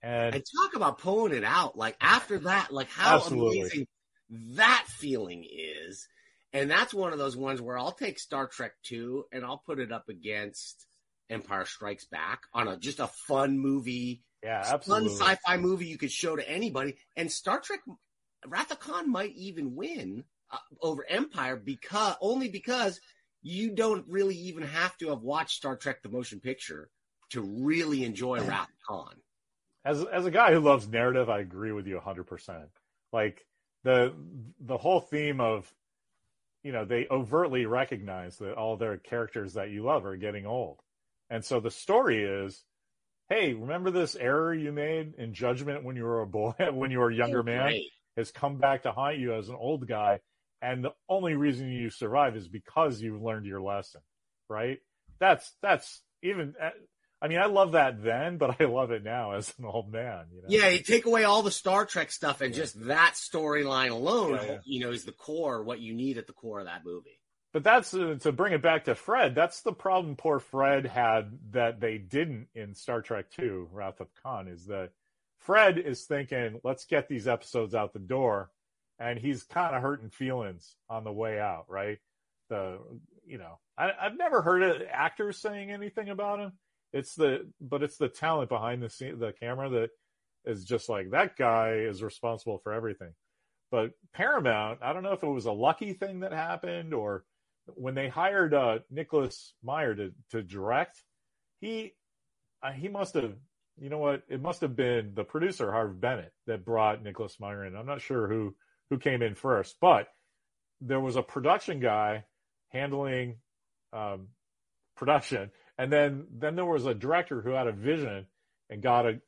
And talk about pulling it out. Like after that, like how amazing that feeling is. And that's one of those ones where I'll take Star Trek 2 and I'll put it up against Empire Strikes Back on just a fun movie. Yeah, absolutely. Fun sci-fi movie you could show to anybody. And Star Trek Wrath of Khan might even win over Empire because you don't really even have to have watched Star Trek The Motion Picture to really enjoy Wrath of Khan. As a guy who loves narrative, I agree with you 100%. Like the whole theme of, they overtly recognize that all their characters that you love are getting old. And so the story is, hey, remember this error you made in judgment when you were a boy, when you were a younger man, has come back to haunt you as an old guy. And the only reason you survive is because you learned your lesson, right? That's even... I mean, I love that then, but I love it now as an old man. Yeah, you take away all the Star Trek stuff and just that storyline alone, is the core, what you need at the core of that movie. But that's, to bring it back to Fred, that's the problem poor Fred had that they didn't in Star Trek II, Wrath of Khan, is that Fred is thinking, let's get these episodes out the door, and he's kind of hurting feelings on the way out, right? I've never heard of actors saying anything about him. It's the talent behind the camera that is just like, that guy is responsible for everything. But Paramount, I don't know if it was a lucky thing that happened or when they hired Nicholas Meyer to direct, he must have, it must have been the producer, Harve Bennett, that brought Nicholas Meyer in. I'm not sure who who came in first. But there was a production guy handling production, and then there was a director who had a vision and got a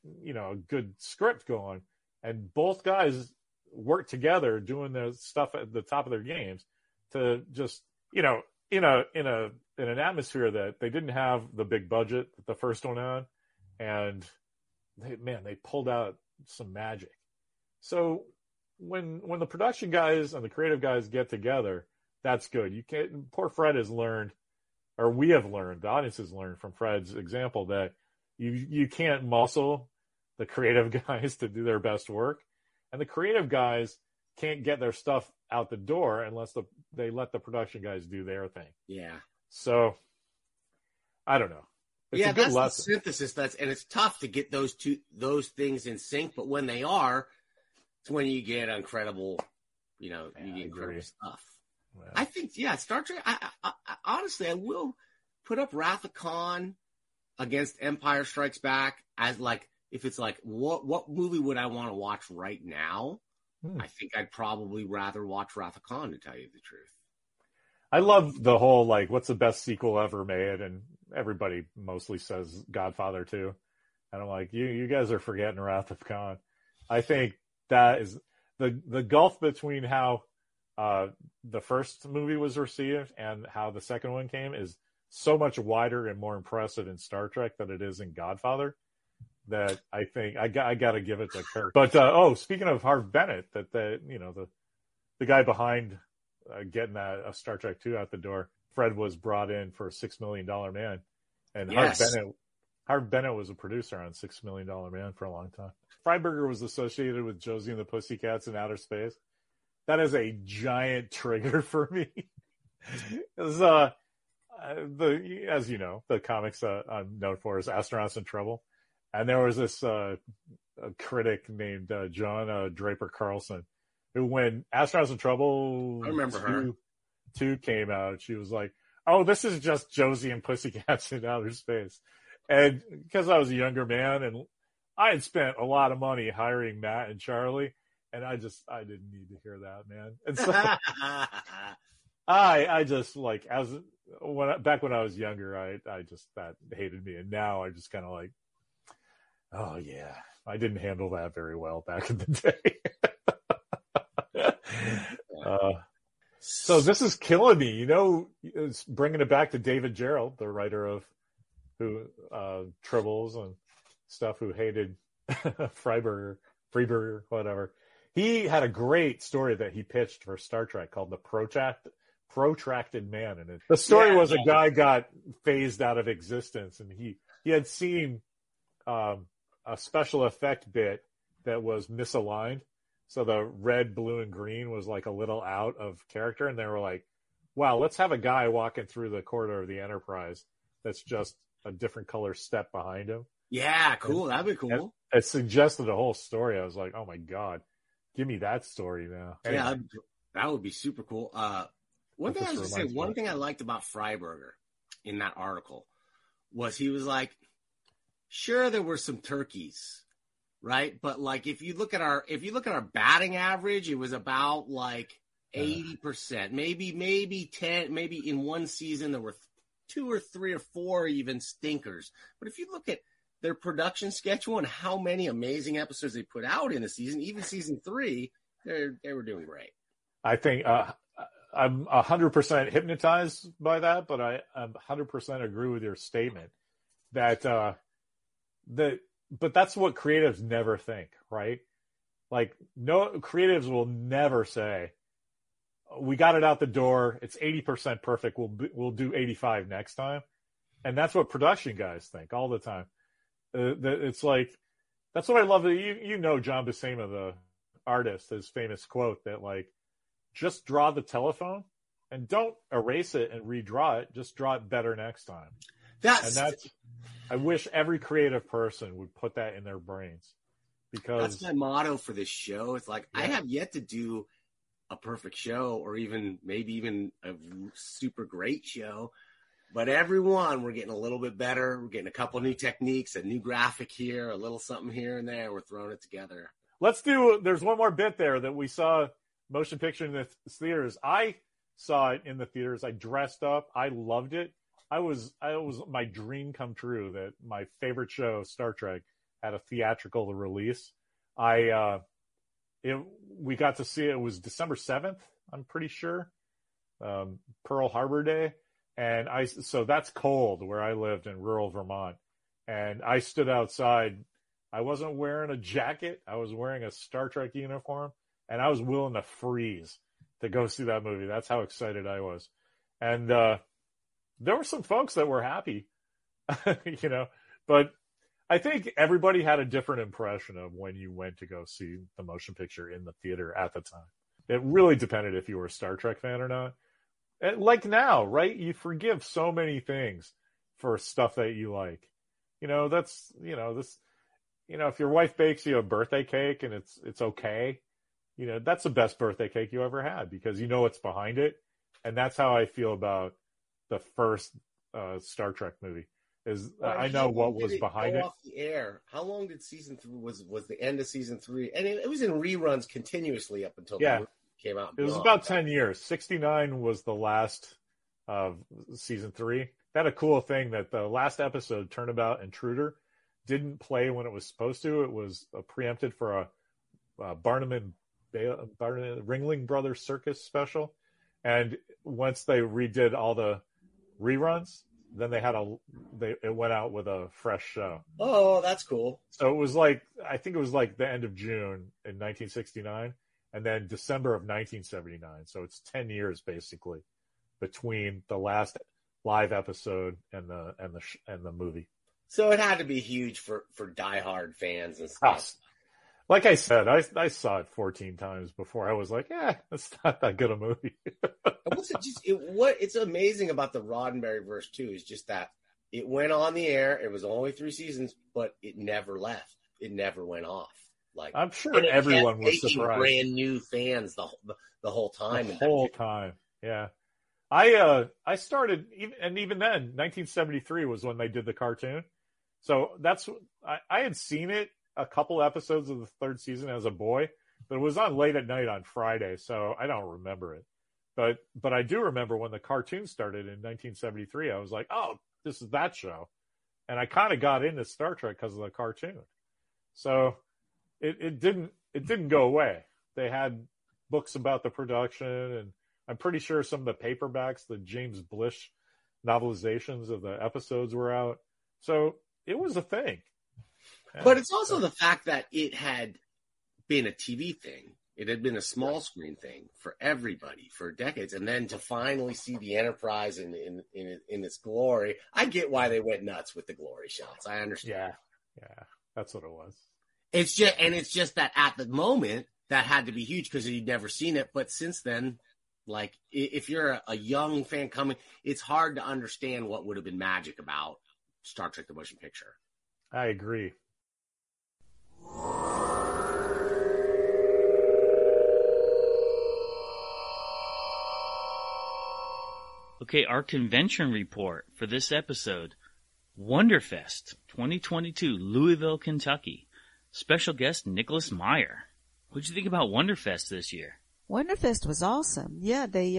good script going, and both guys worked together doing their stuff at the top of their games to just in an atmosphere that they didn't have the big budget that the first one had, and they pulled out some magic. So when the production guys and the creative guys get together, that's good. You can't. Poor Fred has learned, or we have learned, the audience has learned from Fred's example that you can't muscle the creative guys to do their best work, and the creative guys can't get their stuff out the door unless they let the production guys do their thing. Yeah. So I don't know. It's a good that's lesson. The synthesis. And it's tough to get those things in sync, but when they are, it's when you get incredible, you get incredible stuff. Well, I think, Star Trek, I honestly, I will put up Wrath of Khan against Empire Strikes Back as like, if it's like, what movie would I want to watch right now? I think I'd probably rather watch Wrath of Khan, to tell you the truth. I love the whole, like, what's the best sequel ever made? And everybody mostly says Godfather 2. And I'm like, you guys are forgetting Wrath of Khan. I think that is the gulf between how the first movie was received and how the second one came is so much wider and more impressive in Star Trek than it is in Godfather. That I think I got to give it to Kirk. But speaking of Harve Bennett, the guy behind getting that Star Trek II out the door, Fred was brought in for $6 Million Man, and yes. Harve Bennett was a producer on $6 Million Man for a long time. Freiberger was associated with Josie and the Pussycats in Outer Space. That is a giant trigger for me. As as you know, the comics I'm known for is Astronauts in Trouble. And there was this a critic named John Draper Carlson, who when Astronauts in Trouble 2 came out, she was like, oh, this is just Josie and Pussycats in Outer Space. And because I was a younger man and I had spent a lot of money hiring Matt and Charlie, and I didn't need to hear that, man. And so I just like, back when I was younger, I just, that hated me. And now I just kind of like, oh, yeah. I didn't handle that very well back in the day. So this is killing me. It's bringing it back to David Gerrold, the writer of who Tribbles and stuff, who hated Freiberger, whatever. He had a great story that he pitched for Star Trek called The Protracted Man. And the story was a guy got phased out of existence, and he had seen a special effect bit that was misaligned. So the red, blue, and green was like a little out of character. And they were like, wow, let's have a guy walking through the corridor of the Enterprise that's just a different color step behind him. Yeah, cool. That'd be cool. It suggested a whole story. I was like, oh my God, give me that story now. Yeah, anyway. That would be super cool. One thing I liked about Freiberger in that article was he was like, sure, there were some turkeys, right? But like, if you look at our batting average, it was about like 80%, maybe 10, maybe in one season there were 2 or 3 or 4 even stinkers. But if you look at their production schedule and how many amazing episodes they put out in a season, even season 3, they were doing great. I think I'm 100% hypnotized by that, but I'm 100% agree with your statement that. But that's what creatives never think, right? Like, no, creatives will never say, we got it out the door. It's 80% perfect. We'll do 85 next time. And that's what production guys think all the time. It's like, that's what I love. John Buscema, the artist, his famous quote that like, just draw the telephone and don't erase it and redraw it. Just draw it better next time. I wish every creative person would put that in their brains, because that's my motto for this show. It's like, I have yet to do a perfect show or even a super great show, but everyone, we're getting a little bit better. We're getting a couple new techniques, a new graphic here, a little something here and there. We're throwing it together. There's one more bit there that we saw motion picture in the theaters. I saw it in the theaters. I dressed up. I loved it. It was my dream come true that my favorite show, Star Trek, had a theatrical release. We got to see it. It was December 7th, I'm pretty sure, Pearl Harbor Day. And so that's cold where I lived in rural Vermont. And I stood outside. I wasn't wearing a jacket. I was wearing a Star Trek uniform. And I was willing to freeze to go see that movie. That's how excited I was. And there were some folks that were happy, you know. But I think everybody had a different impression of when you went to go see the motion picture in the theater at the time. It really depended if you were a Star Trek fan or not. And like now, right? You forgive so many things for stuff that you like. You know, that's, you know, this, you know, if your wife bakes you a birthday cake and it's okay, you know, that's the best birthday cake you ever had because you know what's behind it. And that's how I feel about the first Star Trek movie is I know what was behind it. Off the air. How long did season 3 was the end of season 3? And it was in reruns continuously up until the movie came out. It was about 10 years. 69 was the last of season 3. That a cool thing that the last episode, Turnabout Intruder, didn't play when it was supposed to. It was preempted for a Barnum and Ringling Brothers Circus special. And once they redid all the reruns, then they had it went out with a fresh show. Oh, that's cool. So it was like, I think it was like the end of June in 1969 and then December of 1979. So it's 10 years basically between the last live episode and the movie. So it had to be huge for diehard fans and stuff. Like I said, I saw it 14 times before I was like, yeah, that's not that good a movie. It's amazing about the Roddenberry verse too is just that it went on the air. It was only 3 seasons, but it never left. It never went off. Like I'm sure everyone was surprised. Brand new fans the whole time. The whole time, yeah. I started, and even then, 1973 was when they did the cartoon. So that's, I had seen it a couple episodes of the 3rd season as a boy, but it was on late at night on Friday, so I don't remember it. But I do remember when the cartoon started in 1973, I was like, oh, this is that show. And I kind of got into Star Trek because of the cartoon. So it didn't go away. They had books about the production, and I'm pretty sure some of the paperbacks, the James Blish novelizations of the episodes were out. So it was a thing. Yeah. But it's also the fact that it had been a TV thing. It had been a small screen thing for everybody for decades. And then to finally see the Enterprise in its glory, I get why they went nuts with the glory shots. I understand. Yeah, that's what it was. It's just that at the moment, that had to be huge because you'd never seen it. But since then, like, if you're a young fan coming, it's hard to understand what would have been magic about Star Trek The Motion Picture. I agree. Okay, our convention report for this episode, Wonderfest 2022, Louisville, Kentucky. Special guest Nicholas Meyer. What did you think about Wonderfest this year? Wonderfest was awesome. Yeah, they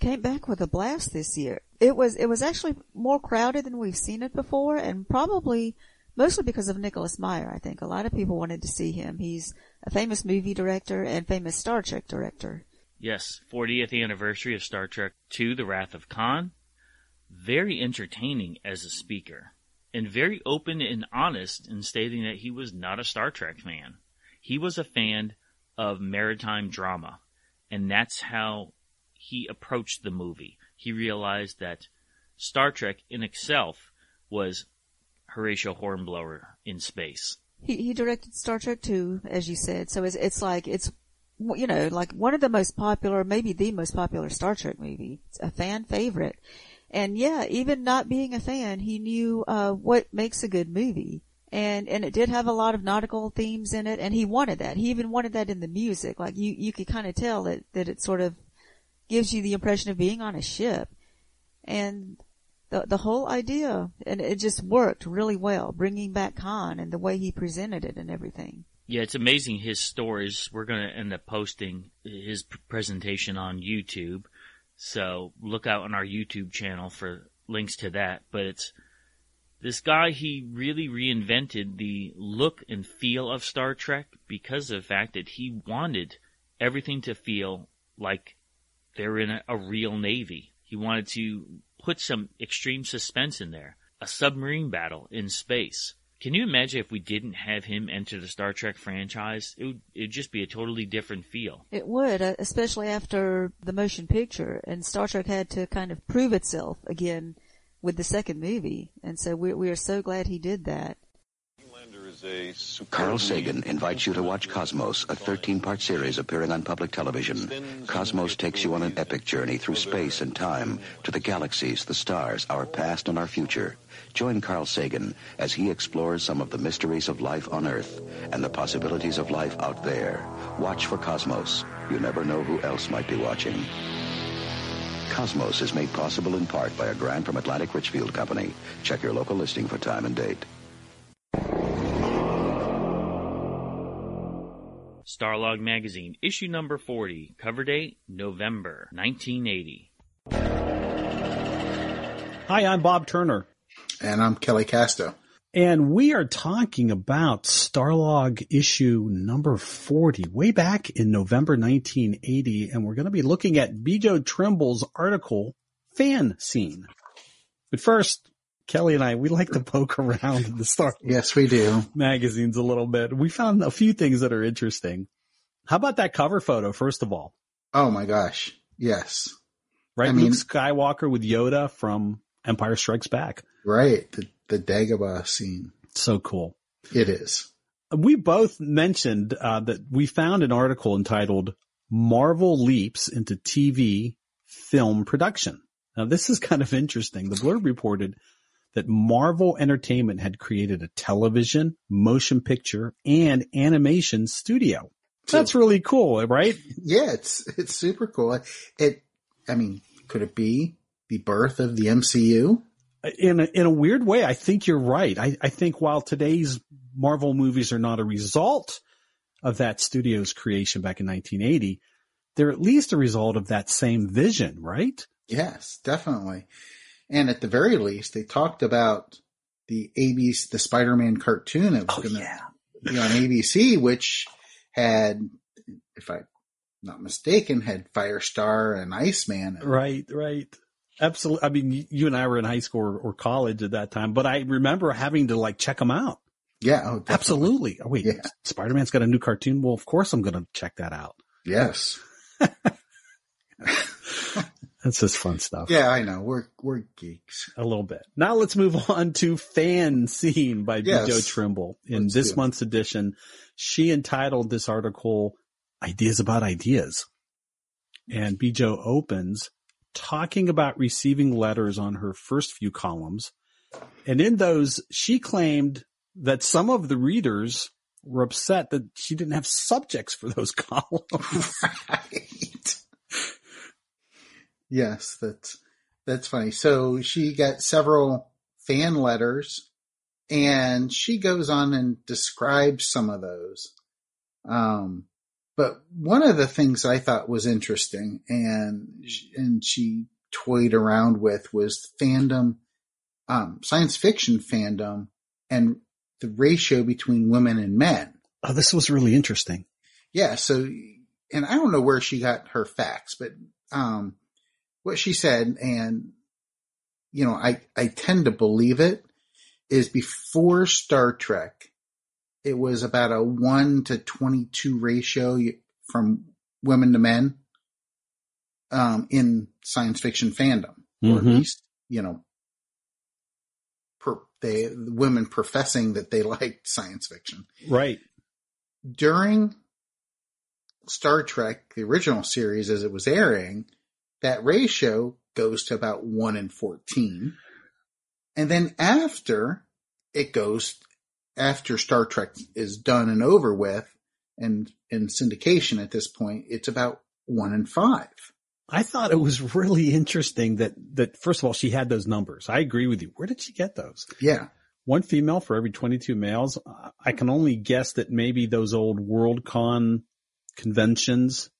came back with a blast this year. It was actually more crowded than we've seen it before, and probably mostly because of Nicholas Meyer, I think. A lot of people wanted to see him. He's a famous movie director and famous Star Trek director. Yes, 40th anniversary of Star Trek II, The Wrath of Khan. Very entertaining as a speaker, and very open and honest in stating that he was not a Star Trek fan. He was a fan of maritime drama. And that's how he approached the movie. He realized that Star Trek in itself was Horatio Hornblower in space. He directed Star Trek II, as you said. So it's you know, like one of the most popular, maybe the most popular Star Trek movie. It's a fan favorite. And yeah, even not being a fan, he knew what makes a good movie. And it did have a lot of nautical themes in it, and he wanted that. He even wanted that in the music. Like you could kind of tell that it sort of gives you the impression of being on a ship. And the whole idea, and it just worked really well, bringing back Khan and the way he presented it and everything. Yeah, it's amazing his stories. We're going to end up posting his presentation on YouTube. So look out on our YouTube channel for links to that. But it's this guy, he really reinvented the look and feel of Star Trek because of the fact that he wanted everything to feel like they're in a real Navy. He wanted to put some extreme suspense in there. A submarine battle in space. Can you imagine if we didn't have him enter the Star Trek franchise? It would just be a totally different feel. It would, especially after the motion picture. And Star Trek had to kind of prove itself again with the second movie. And so we are so glad he did that. Carl Sagan invites you to watch Cosmos, a 13-part series appearing on public television. Cosmos takes you on an epic journey through space and time to the galaxies, the stars, our past, and our future. Join Carl Sagan as he explores some of the mysteries of life on Earth and the possibilities of life out there. Watch for Cosmos. You never know who else might be watching. Cosmos is made possible in part by a grant from Atlantic Richfield Company. Check your local listing for time and date. Starlog Magazine, issue number 40, cover date November 1980. Hi, I'm Bob Turner. And I'm Kelly Casto. And we are talking about Starlog issue number 40, way back in November 1980. And we're going to be looking at BJO Trimble's article, Fan Scene. But first, Kelly and I, we like to poke around the Star Trek yes, we do. Magazines a little bit. We found a few things that are interesting. How about that cover photo, first of all? Oh, my gosh. Yes. Right? I mean, Luke Skywalker with Yoda from Empire Strikes Back. Right. The Dagobah scene. So cool. It is. We both mentioned that we found an article entitled Marvel Leaps into TV Film Production. Now, this is kind of interesting. The blurb reported that Marvel Entertainment had created a television, motion picture, and animation studio. That's really cool, right? Yeah, it's super cool. I mean, could it be the birth of the MCU? In a weird way, I think you're right. I think while today's Marvel movies are not a result of that studio's creation back in 1980, they're at least a result of that same vision, right? Yes, definitely. And at the very least, they talked about the ABC, the Spider-Man cartoon that was going to be on ABC, which had, if I'm not mistaken, had Firestar and Iceman. Right. Absolutely. I mean, you and I were in high school or college at that time, but I remember having to check them out. Yeah. Oh, absolutely. Oh, wait, yeah. Spider-Man's got a new cartoon. Well, of course I'm going to check that out. Yes. That's just fun stuff. Yeah, I know. We're geeks. A little bit. Now let's move on to Fan Scene by BJO Trimble. In this month's edition, she entitled this article, Ideas About Ideas. And BJO opens talking about receiving letters on her first few columns. And in those, she claimed that some of the readers were upset that she didn't have subjects for those columns. Right. Yes, that's funny. So she got several fan letters, and she goes on and describes some of those. But one of the things I thought was interesting and she toyed around with was fandom, science fiction fandom and the ratio between women and men. Oh, this was really interesting. Yeah. So, and I don't know where she got her facts, but, what she said, and, you know, I tend to believe it, is before Star Trek, it was about a 1 to 22 ratio from women to men in science fiction fandom. Mm-hmm. Or at least, you know, the women professing that they liked science fiction. Right. During Star Trek, the original series, as it was airing, that ratio goes to about 1 in 14. And then after Star Trek is done and over with and in syndication at this point, it's about 1 in 5. I thought it was really interesting that first of all, she had those numbers. I agree with you. Where did she get those? Yeah. one female for every 22 males. I can only guess that maybe those old Worldcon conventions,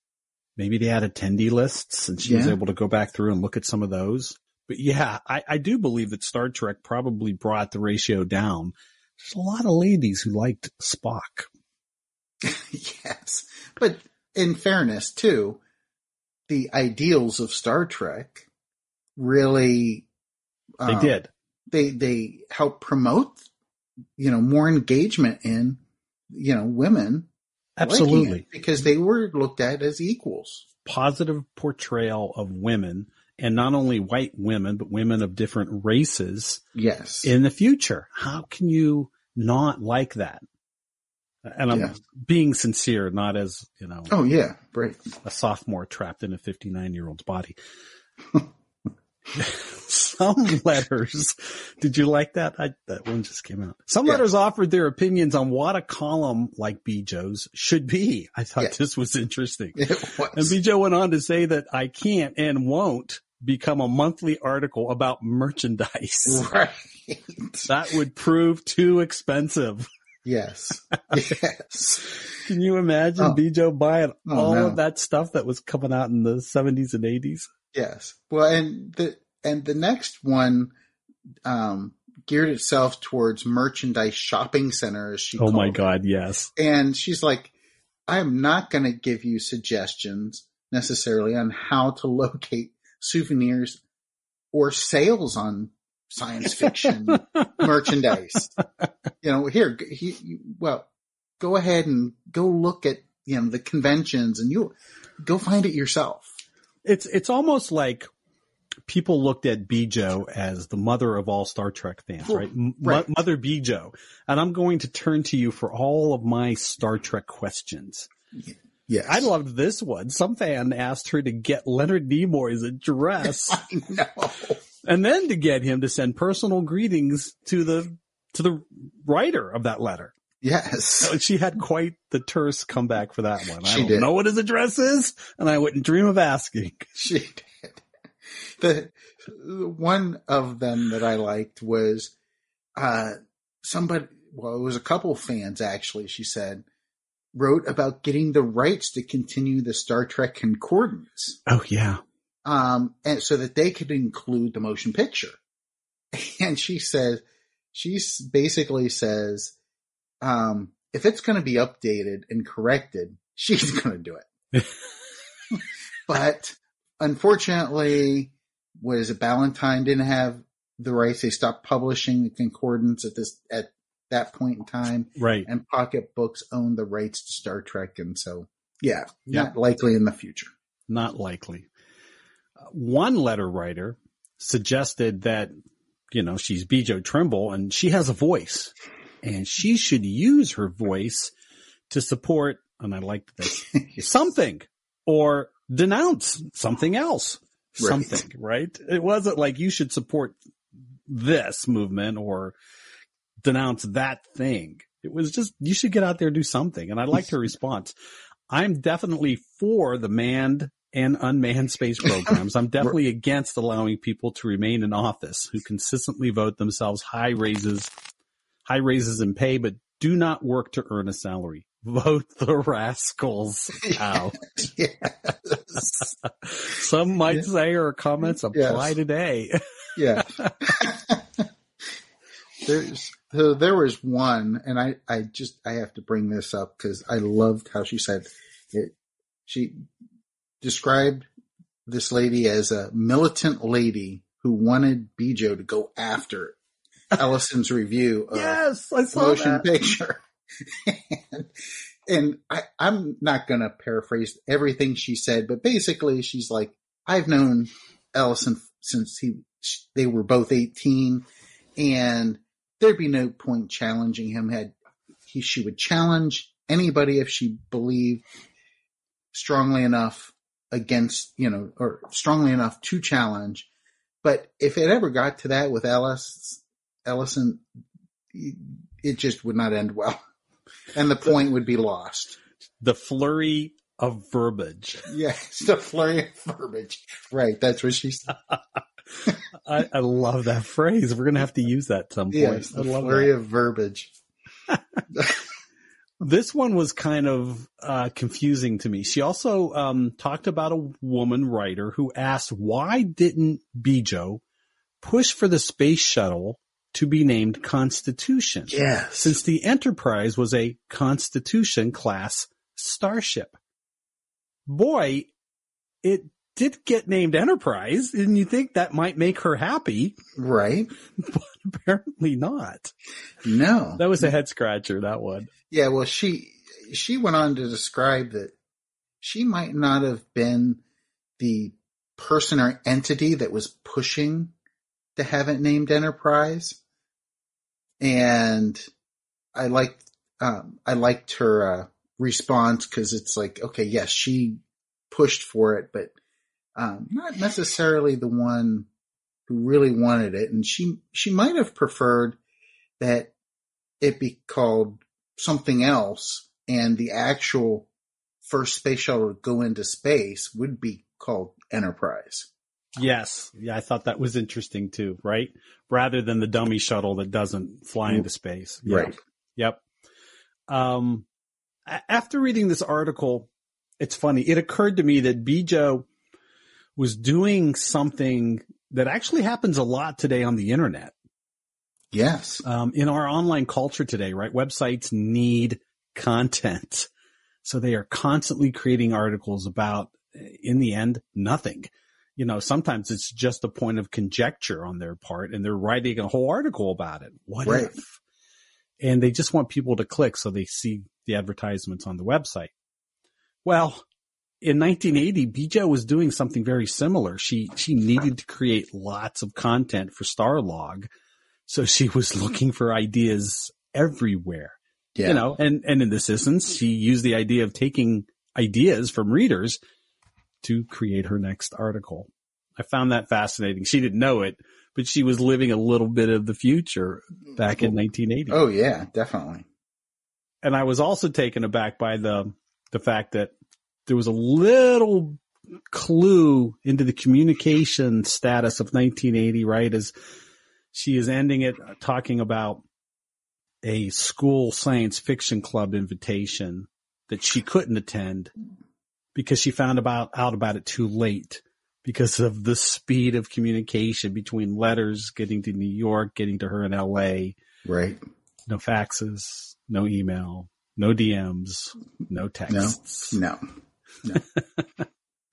maybe they had attendee lists and she was able to go back through and look at some of those. But yeah, I do believe that Star Trek probably brought the ratio down. There's a lot of ladies who liked Spock. Yes. But in fairness, too, the ideals of Star Trek really they did. They help promote, you know, more engagement in, you know, women. Absolutely. Because they were looked at as equals. Positive portrayal of women, and not only white women, but women of different races. Yes. In the future. How can you not like that? And I'm being sincere, not as, you know, a sophomore trapped in a 59-year-old's body. Some letters. Did you like that? That one just came out. Some letters offered their opinions on what a column like BJO's should be. I thought this was interesting. It was. And BJO went on to say that I can't and won't become a monthly article about merchandise. Right. That would prove too expensive. Yes. Yes. Can you imagine BJO buying of that stuff that was coming out in the 70s and 80s? Yes. Well, and the next one geared itself towards merchandise shopping centers. She called my God, yes. And she's like, I'm not going to give you suggestions necessarily on how to locate souvenirs or sales on science fiction merchandise. You know, go ahead and go look at, you know, the conventions and you go find it yourself. It's almost like people looked at BJO as the mother of all Star Trek fans, right? Right. Mother BJO. And I'm going to turn to you for all of my Star Trek questions. Yes. I loved this one. Some fan asked her to get Leonard Nimoy's address. I know. And then to get him to send personal greetings to the writer of that letter. Yes. So she had quite the terse comeback for that one. I don't know what his address is, and I wouldn't dream of asking. She did. The one of them that I liked was it was a couple fans actually, she said, wrote about getting the rights to continue the Star Trek Concordance. Oh, yeah. And so that they could include the motion picture. And she basically says, if it's going to be updated and corrected, she's going to do it. But unfortunately, Ballantine didn't have the rights. They stopped publishing the Concordance at that point in time. Right. And Pocket Books owned the rights to Star Trek. And so, not likely in the future. Not likely. One letter writer suggested that, you know, she's BJO Trimble and she has a voice and she should use her voice to support, and I liked this, something or denounce something else, something, right? It wasn't like you should support this movement or denounce that thing. It was just, you should get out there and do something. And I liked her response. I'm definitely for the manned and unmanned space programs. I'm definitely against allowing people to remain in office who consistently vote themselves high raises in pay, but do not work to earn a salary. Vote the rascals out. Yes. Some might say our comments apply today. Yeah. There was one, and I have to bring this up because I loved how she said it. She described this lady as a militant lady who wanted BJO to go after Ellison's review of Motion Picture. And I'm not going to paraphrase everything she said, but basically she's like, I've known Ellison since they were both 18, and there'd be no point challenging him. She would challenge anybody if she believed strongly enough against, you know, or strongly enough to challenge. But if it ever got to that with Ellison, it just would not end well. And the point would be lost. The flurry of verbiage. Yes, the flurry of verbiage. Right. That's what she said. I love that phrase. We're going to have to use that at some point. Yes, I love flurry of verbiage. This one was kind of confusing to me. She also talked about a woman writer who asked, why didn't BJO push for the space shuttle to be named Constitution? Yes. Since the Enterprise was a Constitution class starship. Boy, it did get named Enterprise, and you think that might make her happy. Right. But apparently not. No. That was a head scratcher, that one. Yeah, well, she went on to describe that she might not have been the person or entity that was pushing to have it named Enterprise. And I liked her response, because it's like, okay, yes, she pushed for it, but not necessarily the one who really wanted it. And she might have preferred that it be called something else, and the actual first space shuttle to go into space would be called Enterprise. Yes. Yeah, I thought that was interesting too, right? Rather than the dummy shuttle that doesn't fly into space. Yeah. Right. Yep. After reading this article, it's funny. It occurred to me that BJO was doing something that actually happens a lot today on the internet. Yes. In our online culture today, right? Websites need content. So they are constantly creating articles about, in the end, nothing. You know, sometimes it's just a point of conjecture on their part, and they're writing a whole article about it. What right. if? And they just want people to click so they see the advertisements on the website. Well, in 1980, BJO was doing something very similar. She needed to create lots of content for Starlog, so she was looking for ideas everywhere. Yeah. You know, and in this instance, she used the idea of taking ideas from readers to create her next article. I found that fascinating. She didn't know it, but she was living a little bit of the future back in 1980. Oh yeah, definitely. And I was also taken aback by the fact that there was a little clue into the communication status of 1980, right? As she is ending it, talking about a school science fiction club invitation that she couldn't attend because she found out about it too late because of the speed of communication between letters getting to New York, getting to her in LA. Right. No faxes, no email. No DMs, no texts. No.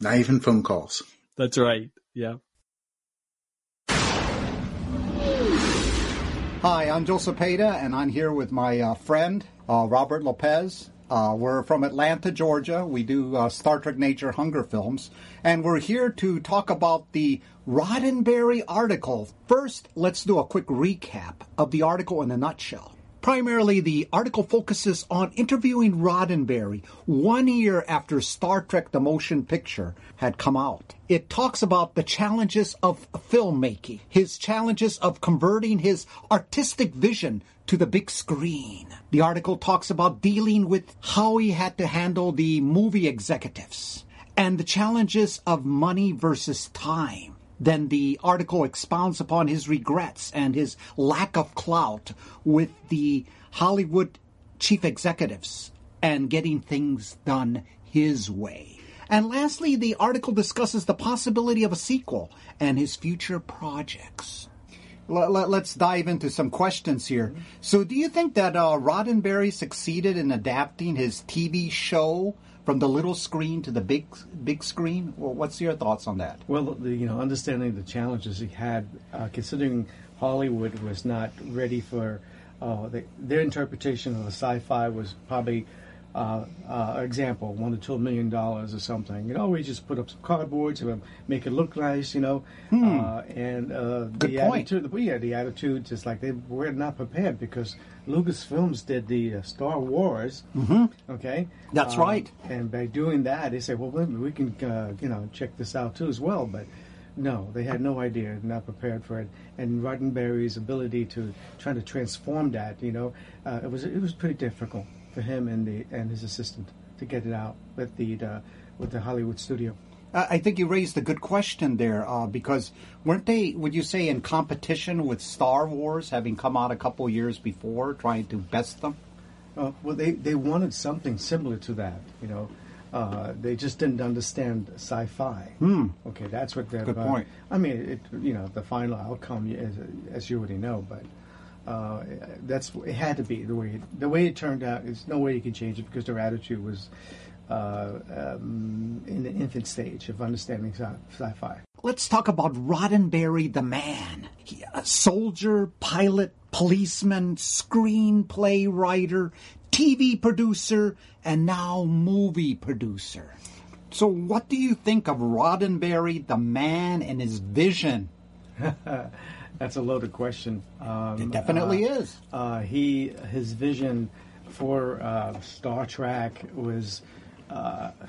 Not even phone calls. That's right. Yeah. Hi, I'm Joseph Peda, and I'm here with my friend, Robert Lopez. We're from Atlanta, Georgia. We do Star Trek Nature Hunger films. And we're here to talk about the Roddenberry article. First, let's do a quick recap of the article in a nutshell. Primarily, the article focuses on interviewing Roddenberry 1 year after Star Trek The Motion Picture had come out. It talks about the challenges of filmmaking, his challenges of converting his artistic vision to the big screen. The article talks about dealing with how he had to handle the movie executives and the challenges of money versus time. Then the article expounds upon his regrets and his lack of clout with the Hollywood chief executives and getting things done his way. And lastly, the article discusses the possibility of a sequel and his future projects. Let's dive into some questions here. So do you think that Roddenberry succeeded in adapting his TV show from the little screen to the big screen? Well, what's your thoughts on that? Well, understanding the challenges he had, considering Hollywood was not ready for their interpretation of the sci-fi was probably, example, $1 to $2 million or something. You know, we just put up some cardboard to make it look nice. You know, the attitude, just like they were not prepared because Lucasfilms did the Star Wars, okay? That's right. And by doing that, they said, well, we can, check this out too as well. But no, they had no idea, not prepared for it. And Roddenberry's ability to try to transform that, it was pretty difficult for him and his assistant to get it out with the Hollywood studio. I think you raised a good question there, because weren't they, would you say, in competition with Star Wars, having come out a couple years before, trying to best them? Well, they wanted something similar to that, you know. They just didn't understand sci-fi. Okay, that's what they're good point. I mean, you know, the final outcome, as you already know, but that's it had to be the way it turned out. There's no way you can change it because their attitude was in the infant stage of understanding sci-fi. Let's talk about Roddenberry, the man. He, a soldier, pilot, policeman, screenplay writer, TV producer, and now movie producer. So what do you think of Roddenberry, the man, and his vision? That's a loaded question. It definitely is. His vision for Star Trek was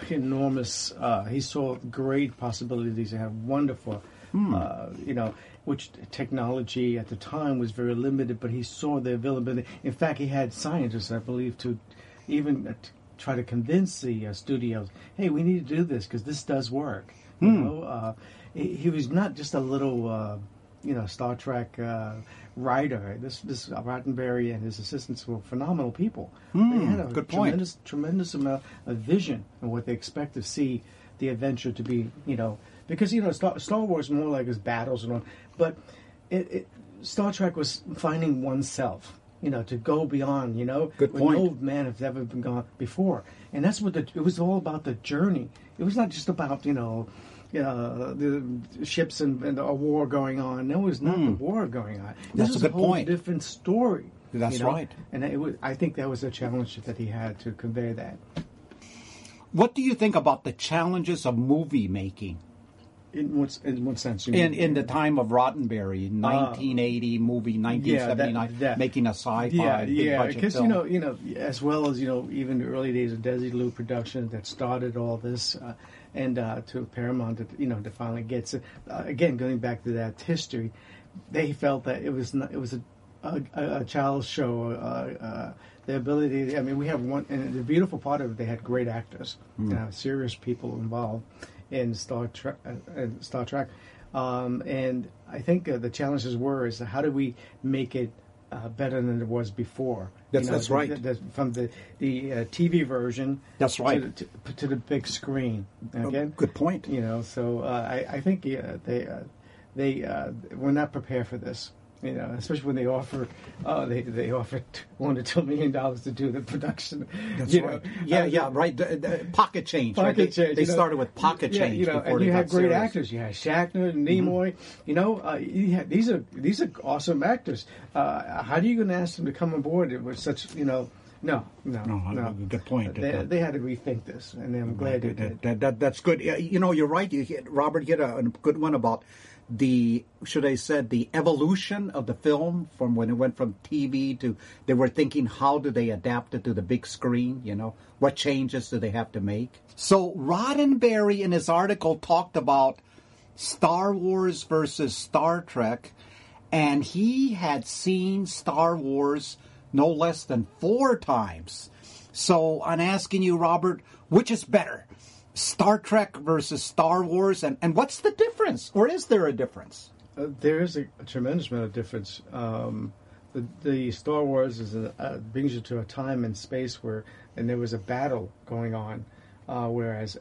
enormous. He saw great possibilities and had wonderful, you know, which technology at the time was very limited, but he saw the availability. In fact, he had scientists, I believe, to even try to convince the studios, hey, we need to do this because this does work. You know, he was not just a little, you know, Star Trek writer. This Roddenberry and his assistants were phenomenal people. They had a tremendous amount of vision and what they expect to see the adventure to be, you know. Because, you know, Star Wars more like his battles and all, but Star Trek was finding oneself, you know, to go beyond, you know, what no man has ever been gone before. And that's what it was all about, the journey. It was not just about, you know the ships and a war going on. There was not a war going on. This was a whole different story. That's right. And it was, I think that was a challenge that he had to convey that. What do you think about the challenges of movie making? In what sense? You mean? In the time of Roddenberry, 1980 movie, 1979, making a sci-fi big budget because film. You know, as well as, you know, even the early days of Desilu Productions that started all this, and to Paramount, that, you know, that finally gets it. Again, going back to that history, they felt that it was a child's show. The ability, I mean, we have one, and the beautiful part of it, they had great actors, you know, serious people involved in Star Trek. And I think the challenges were is how do we make it better than it was before? That's right. From the TV version. That's right. To the big screen. Again, good point. You know, so I think they were not prepared for this. You know, especially when they offer, they offered $1 to $2 million to do the production. That's right. Know. Right. The pocket change. Pocket change. They started with pocket change. You know, and you had great actors. You had Shatner, Nimoy. You know, you had, these are awesome actors. How are you going to ask them to come aboard with such? You know, no. Good point. They had to rethink this, and I'm glad they did. That's good. You know, you're right. Robert hit a good one about the evolution of the film from when it went from TV to, they were thinking, how do they adapt it to the big screen? You know, what changes do they have to make? So Roddenberry in his article talked about Star Wars versus Star Trek, and he had seen Star Wars no less than 4 times. So I'm asking you, Robert, which is better? Star Trek versus Star Wars, and what's the difference? Or is there a difference? There is a tremendous amount of difference. The Star Wars brings you to a time and space where there was a battle going on, whereas,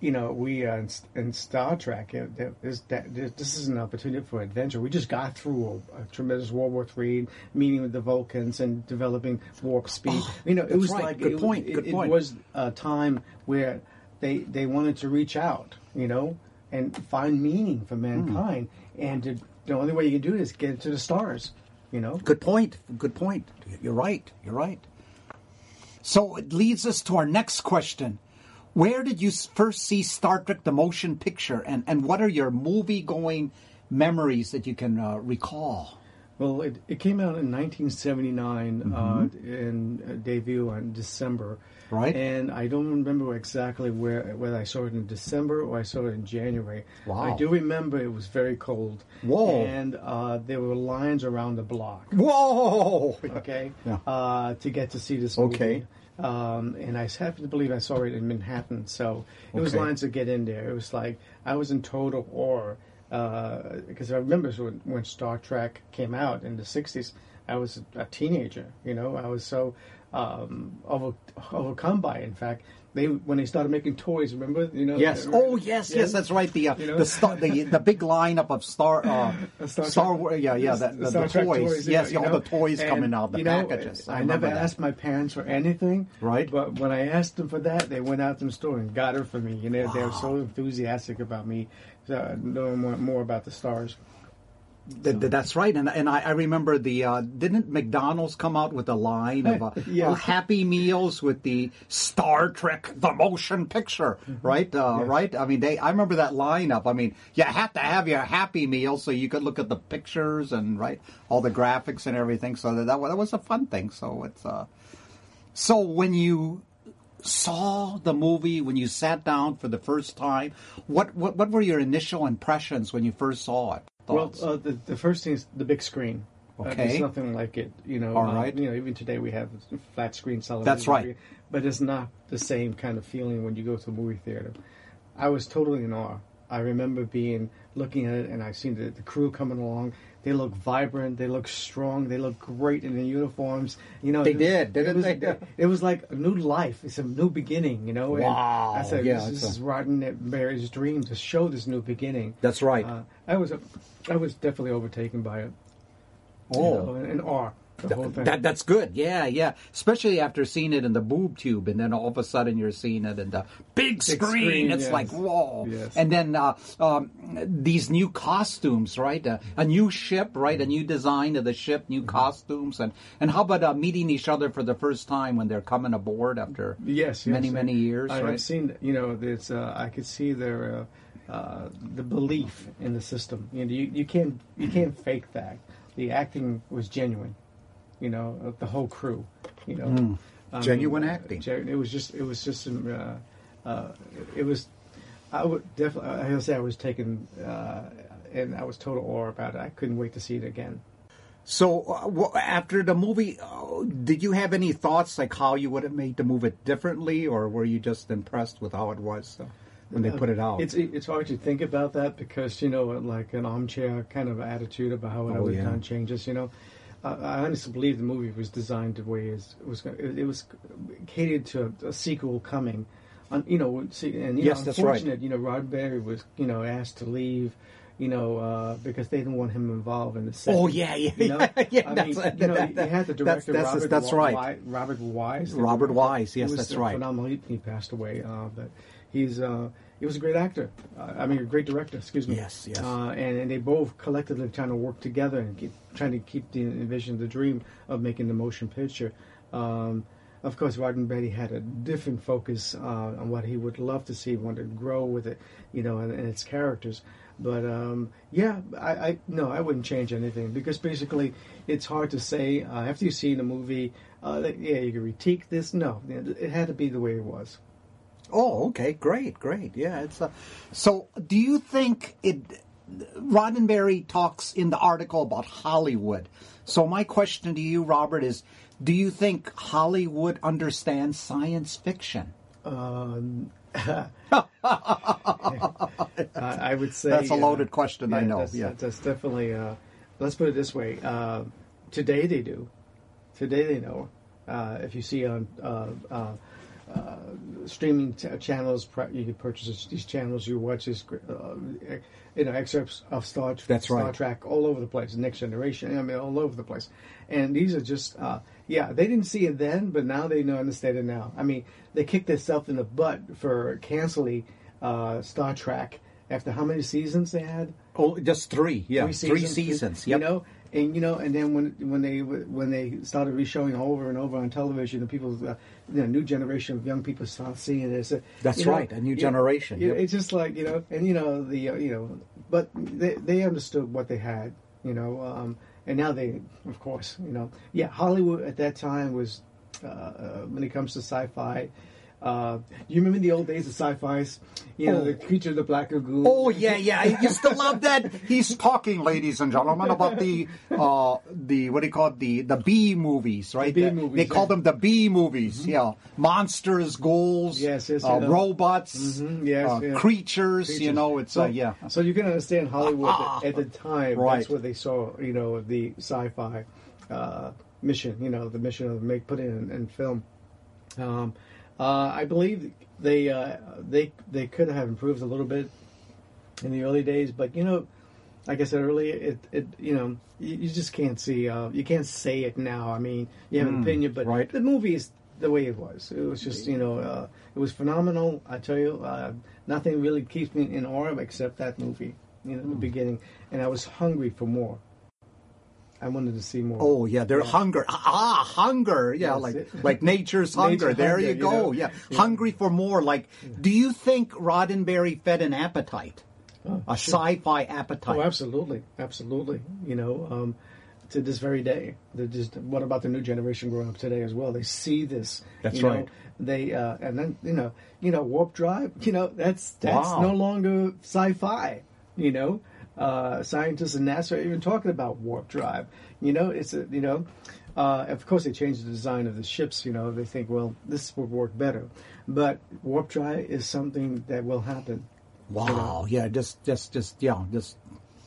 you know, we in Star Trek, this is an opportunity for adventure. We just got through a tremendous World War III, meeting with the Vulcans and developing warp speed. You know, it was right. Like Good point. It was a time where they wanted to reach out, you know, and find meaning for mankind. And the only way you can do it is get it to the stars, you know. Good point. You're right. So it leads us to our next question. Where did you first see Star Trek The Motion Picture, and what are your movie-going memories that you can recall? Well, it came out in 1979 in debut in December. Right. And I don't remember exactly whether I saw it in December or I saw it in January. Wow. I do remember it was very cold. Whoa. And there were lines around the block. Whoa. Okay. To get to see this movie. Okay. And I happen to believe I saw it in Manhattan, so it was lines to get in there. It was like I was in total awe, because I remember when Star Trek came out in the 60s, I was a teenager, you know. I was so overcome by it. In fact, when they started making toys, remember? You know. Yes. Yes. That's right. The big lineup of Star Wars. The toys. Toys. Yes. You know, all the toys coming out. The packages. I never asked my parents for anything. Right. But when I asked them for that, they went out to the store and got it for me. You know, they were so enthusiastic about me knowing more about the stars. That's right, and I remember didn't McDonald's come out with a line of Happy Meals with the Star Trek The Motion Picture, right? Right. I mean, I remember that lineup. I mean, you had to have your Happy Meal so you could look at the pictures and all the graphics and everything. So that was a fun thing. So it's so when you saw the movie, when you sat down for the first time, what were your initial impressions when you first saw it? Thoughts? Well, the first thing is the big screen. Okay. There's nothing like it, you know. All right. You know, even today we have flat screen television. That's right. But it's not the same kind of feeling when you go to a movie theater. I was totally in awe. I remember looking at it, and I seen the crew coming along. They look vibrant. They look strong. They look great in their uniforms. You know, it was like a new life. It's a new beginning. You know. Wow. And I said, this is Roddenberry's dream to show this new beginning. That's right. I was definitely overtaken by it. In awe. The whole thing. That's good. Yeah. Especially after seeing it in the boob tube, and then all of a sudden you're seeing it in the big screen. It's like, whoa. Yes. And then these new costumes, right? A new ship, right? Mm-hmm. A new design of the ship, new costumes. And how about meeting each other for the first time when they're coming aboard after many years, right? I've seen, you know, there's, I could see their the belief in the system. You know, you can't fake that. The acting was genuine. You know, the whole crew. You know, genuine acting. It was just. It was just. It was. I would definitely. I would say I was taken, and I was total awe about it. I couldn't wait to see it again. So after the movie, did you have any thoughts like how you would have made the movie differently, or were you just impressed with how it was when they put it out? It's hard to think about that because you know, like an armchair kind of attitude about how I would have done changes. You know. I honestly believe the movie was designed the way it was catered to a sequel coming. Unfortunate, you know, Roddenberry was, you know, asked to leave, you know, because they didn't want him involved in the set. You had the director, Robert Wise. Robert Wise, yes, that's right. Phenomenal. He passed away, but he's... He was a great actor. A great director, excuse me. Yes. And they both collectively trying to work together and trying to keep the vision, the dream of making the motion picture. Of course, Roddenberry had a different focus on what he would love to see, wanted to grow with it, you know, and its characters. But, I wouldn't change anything because basically it's hard to say after you've seen a movie, you can critique this. No, it had to be the way it was. Oh, okay, great. Yeah, it's so. Do you think Roddenberry talks in the article about Hollywood? So my question to you, Robert, is: do you think Hollywood understands science fiction? I would say that's a loaded question. Yeah, I know. That's definitely. Let's put it this way: today they do. Today they know. If you see on. Streaming channels, you can purchase these channels. You watch these, excerpts of Star Trek all over the place. Next Generation, all over the place. And these are just, they didn't see it then, but now they understand it now. I mean, they kicked themselves in the butt for canceling Star Trek after how many seasons they had? Oh, just three. Yeah, three seasons. Yep. You know. And you know, and then when they started reshowing over and over on television, the people, new generation of young people start seeing it. So, that's right, a new generation. Yeah, it's just like but they understood what they had, and now they, of course, Hollywood at that time was when it comes to sci-fi, You remember the old days of sci-fi's? You know, the creature of the black lagoon. Oh, yeah, yeah. I used to love that. He's talking, ladies and gentlemen, about the what do you call it? The B movies, right? The B movies, they call them the B movies. Mm-hmm. Yeah. Monsters, ghouls, robots, mm-hmm, creatures, you know. It's So you can understand Hollywood at the time. Right. That's what they saw, you know, the sci-fi mission, you know, the mission of put in and film. I believe they could have improved a little bit in the early days, but you know, like I said earlier, it you know, you just can't see you can't say it now. I mean, you have an opinion, but right. The movie is the way it was. It was just, you know, it was phenomenal. I tell you, nothing really keeps me in awe except that movie. You know, in the beginning, and I was hungry for more. I wanted to see more. Oh yeah, their hunger. Hunger. Yeah, that's like nature's hunger. There you go. You know? Hungry for more. Like, do you think Roddenberry fed an appetite, sci-fi appetite? Oh, absolutely, absolutely. You know, to this very day, what about the new generation growing up today as well? They see this. That's right. Know? They and then you know, warp drive. You know, that's no longer sci-fi. You know. Scientists and NASA are even talking about warp drive. You know, of course they changed the design of the ships. You know, they think, well, this would work better, but warp drive is something that will happen. Wow! You know? Yeah, just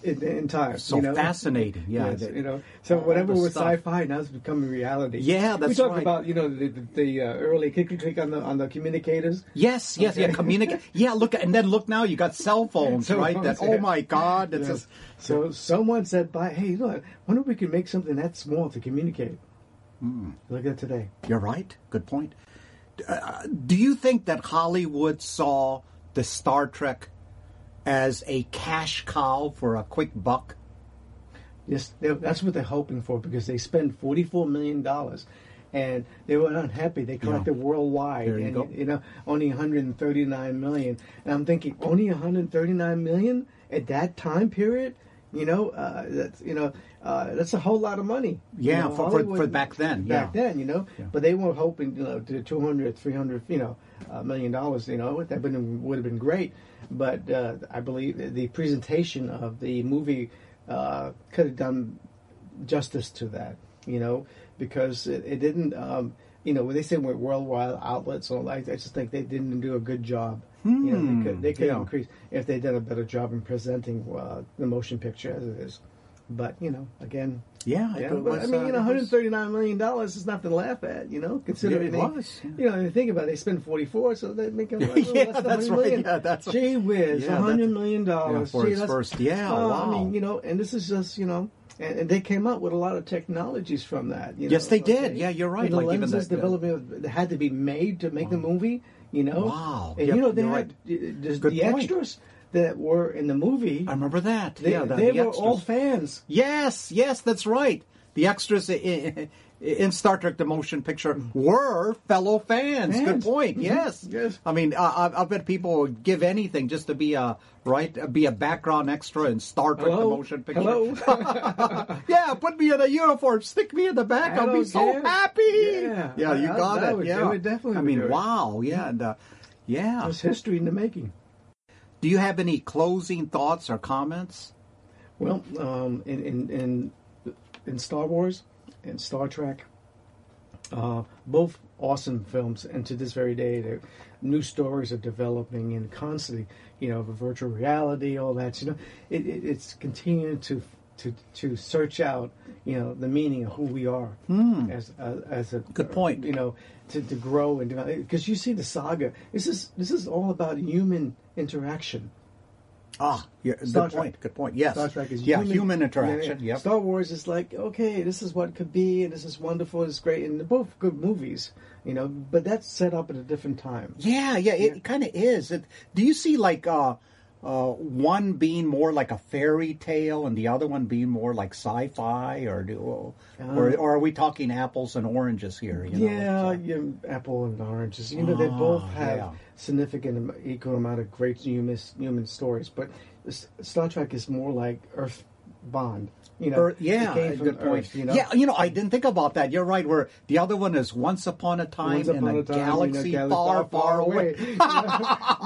in time. So you know? Fascinating. Yeah, yes, you know. So whatever was sci-fi now is becoming reality. Yeah, that's right. We talk about the early click on the communicators. Yes, yes, okay. Yeah. Communicate. Yeah, look, and then look now. You got cell phones, right? That, oh my God! That's so someone said, hey, look, wonder if we can make something that small to communicate." Look at today. You're right. Good point. Do you think that Hollywood saw the Star Trek as a cash cow for a quick buck? Yes, that's what they're hoping for, because they spend $44 million and they were unhappy. They collected worldwide only $139 million. And I'm thinking, only $139 million at that time period? You know, that's a whole lot of money. Yeah, you know, for back then. Back then, you know. Yeah. But they weren't hoping to $200, $300 $1 million. You know, that would have been great. But I believe the presentation of the movie could have done justice to that. You know, because it didn't. When they say worldwide outlets and all that, I just think they didn't do a good job. You know, they could increase if they did a better job in presenting the motion picture as it is. But again, $139 million is nothing to laugh at. You know, considering you think about it, they spend 44, so they make less than $100 million. Yeah, that's right. Gee whiz, $100 million for its first. Yeah, wow. I mean, and this is just And they came up with a lot of technologies from that. You know? Yes, they did. Yeah, you're right. And the lenses development had to be made to make the movie. You know, wow. And they had the extras that were in the movie. I remember that. They were all fans. Yes, that's right. The extras in Star Trek The Motion Picture were fellow fans. Good point. Mm-hmm. Yes. I mean, I bet people would give anything just to be a background extra in Star Trek The Motion Picture. Hello. Yeah, put me in a uniform, stick me in the back, I'll be so happy. Yeah, you got it. Yeah, definitely. I mean, wow. Yeah, and it was history in the making. Do you have any closing thoughts or comments? Well, in Star Wars and Star Trek, both awesome films, and to this very day, the new stories are developing and constantly, the virtual reality, all that, it's continuing to search out, the meaning of who we are as a good point, to grow and develop, because you see the saga. This is all about human interaction. Ah, yeah, good point. Yes, Star Trek is human interaction. Yeah. Yep. Star Wars is like, okay, this is what could be, and this is wonderful, it's great, and they're both good movies, but that's set up at a different time. It kind of is. Do you see like one being more like a fairy tale and the other one being more like sci-fi, or are we talking apples and oranges here? Apple and oranges. They both have significant equal amount of great human stories, but Star Trek is more like Earth Bond. You know, yeah, good point. Earth, you know? Yeah, you know, I didn't think about that. You're right. Where the other one is Once Upon a Time in a Galaxy Far, Far Away, you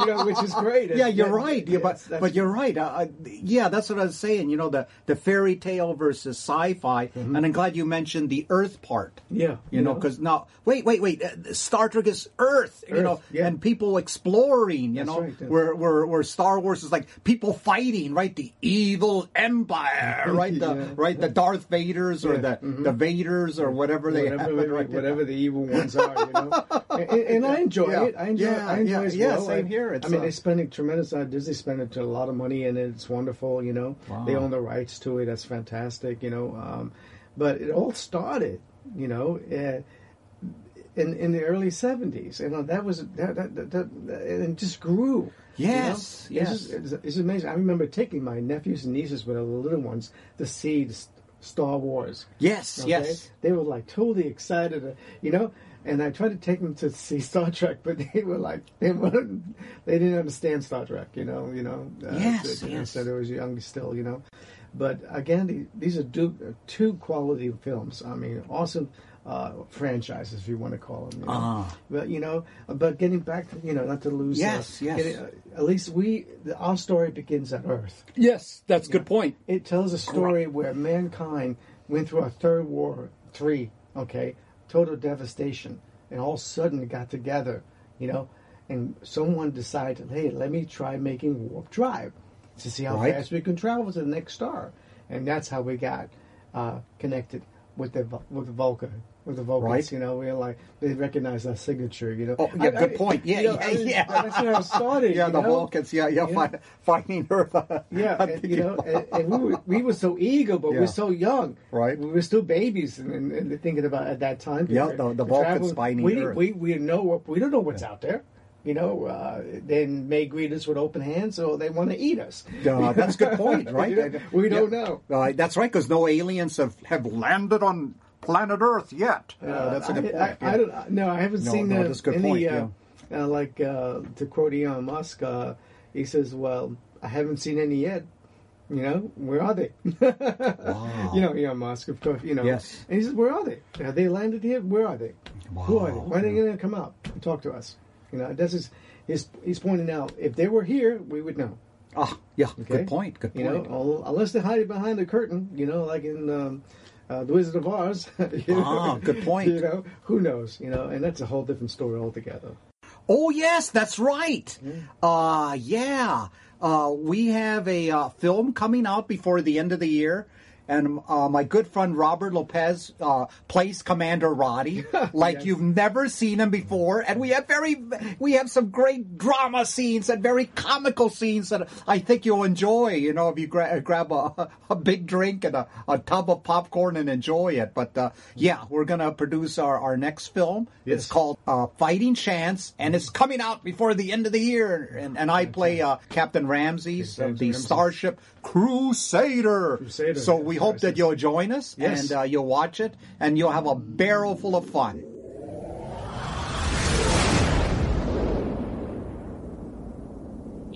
know, which is great. Yeah, you're right. Yeah, but you're right. Yeah, that's what I was saying. You know, the fairy tale versus sci-fi, mm-hmm. and I'm glad you mentioned the Earth part. Yeah, you know, because now, wait, Star Trek is Earth, you know, yeah. and people exploring. You that's know, right, where Star Wars is like people fighting, right? The evil Empire, right? The right, the Darth Vaders or the Vaders or whatever they whatever the evil ones are, you know. And I enjoy it. I enjoy it as well. Same here. It's, I mean, they spend a tremendous amount of Disney spent a lot of money, and it's wonderful, you know. Wow. They own the rights to it. That's fantastic, you know. But it all started, you know, in the early 70s. You know, that was that and it just grew. Yes, you know? Yes. It's amazing. I remember taking my nephews and nieces with the little ones to see Star Wars. Yes, okay? Yes. They were like totally excited, you know. And I tried to take them to see Star Trek, but they were like they didn't understand Star Trek, you know. You know. Yes, yes. So they were young still, you know. But again, these are two quality films. I mean, awesome. Franchises, if you want to call them. You know? But you know, but getting back, you know, not to lose. Yes, yes. At least our story begins at Earth. Yes, that's a good point. It tells a story where mankind went through a third war, total devastation, and all of a sudden got together, you know, and someone decided, hey, let me try making warp drive to see how fast we can travel to the next star, and that's how we got connected with the Vulcan. With the Vulcans, you know, we're like, they recognize our signature, you know. Oh, yeah, good point. Yeah, you know, that's where I started. Yeah, the Vulcans, finding Earth. Yeah, and, you know, and we were so eager, but we're so young. Right. We were still babies and thinking about at that time. Yeah, the Vulcans finding Earth. We don't know what's out there. You know, then they greet us with open hands, or they want to eat us. That's a good point, right? You know, we don't know. That's right, because no aliens have landed on planet Earth yet. That's a good point. I don't. No, I haven't seen any. Like to quote Elon Musk, he says, "Well, I haven't seen any yet. You know, where are they?" Wow. You know, Elon Musk, of course. You know, yes. And he says, "Where are they? Have they landed here? Where are they? Wow. Who are they? Why are they going to come out and talk to us?" You know, this is he's pointing out, if they were here, we would know. Good point. Good point. You know, unless they're hiding behind the curtain, you know, like in The Wizard of Oz. Good point. You know, who knows? You know, and that's a whole different story altogether. Oh yes, that's right. We have a film coming out before the end of the year. And my good friend Robert Lopez plays Commander Roddy like you've never seen him before, and we have some great drama scenes and very comical scenes that I think you'll enjoy. You know, if you grab a big drink and a tub of popcorn and enjoy it. But we're gonna produce our next film. Yes. It's called Fighting Chance, and it's coming out before the end of the year. And I play Captain Ramses of the Starship Crusader. So we hope that you'll join us, and you'll watch it, and you'll have a barrel full of fun.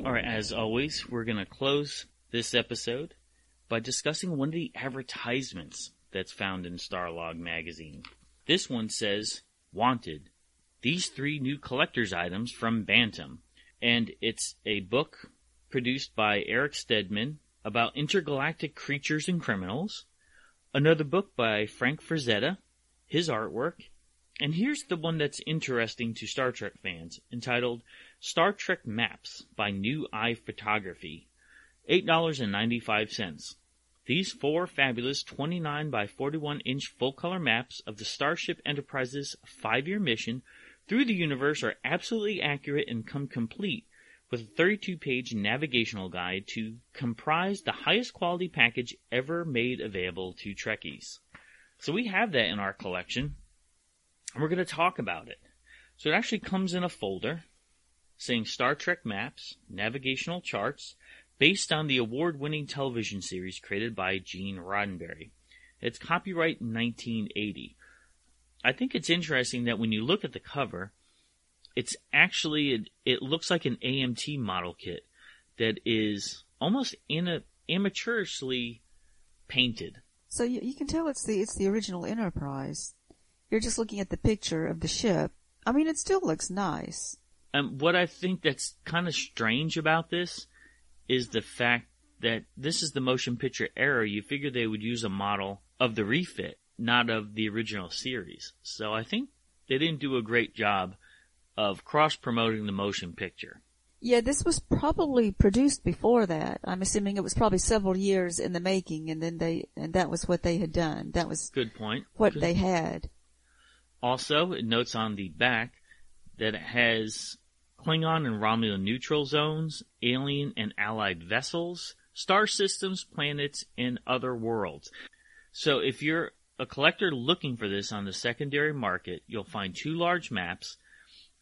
All right, as always, we're going to close this episode by discussing one of the advertisements that's found in Starlog magazine. This one says, "Wanted, these 3 new collector's items from Bantam." And it's a book produced by Eric Stedman about intergalactic creatures and criminals, another book by Frank Frazetta, his artwork, and here's the one that's interesting to Star Trek fans, entitled Star Trek Maps by New Eye Photography, $8.95. These 4 fabulous 29 by 41 inch full-color maps of the Starship Enterprise's 5-year mission through the universe are absolutely accurate and come complete with a 32-page navigational guide to comprise the highest quality package ever made available to Trekkies. So we have that in our collection, and we're going to talk about it. So it actually comes in a folder saying Star Trek Maps, Navigational Charts, based on the award-winning television series created by Gene Roddenberry. It's copyright 1980. I think it's interesting that when you look at the cover, it's actually, it looks like an AMT model kit that is almost amateurishly painted. So you can tell it's the original Enterprise. You're just looking at the picture of the ship. I mean, it still looks nice. What I think that's kind of strange about this is the fact that this is the motion picture era. You figure they would use a model of the refit, not of the original series. So I think they didn't do a great job of cross-promoting the motion picture. Yeah, this was probably produced before that. I'm assuming it was probably several years in the making, and then that was what they had done. That was good point. What they had. Also, it notes on the back that it has Klingon and Romulan neutral zones, alien and allied vessels, star systems, planets, and other worlds. So if you're a collector looking for this on the secondary market, you'll find two large maps.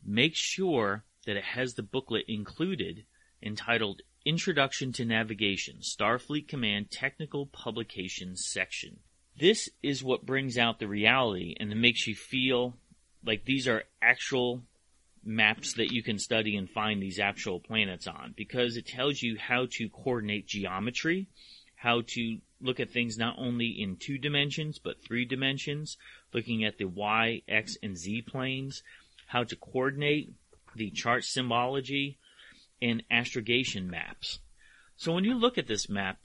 Make sure that it has the booklet included entitled Introduction to Navigation, Starfleet Command Technical Publications Section. This is what brings out the reality and that makes you feel like these are actual maps that you can study and find these actual planets on, because it tells you how to coordinate geometry, how to look at things not only in 2 dimensions but 3 dimensions, looking at the Y, X, and Z planes, how to coordinate the chart symbology, and astrogation maps. So when you look at this map,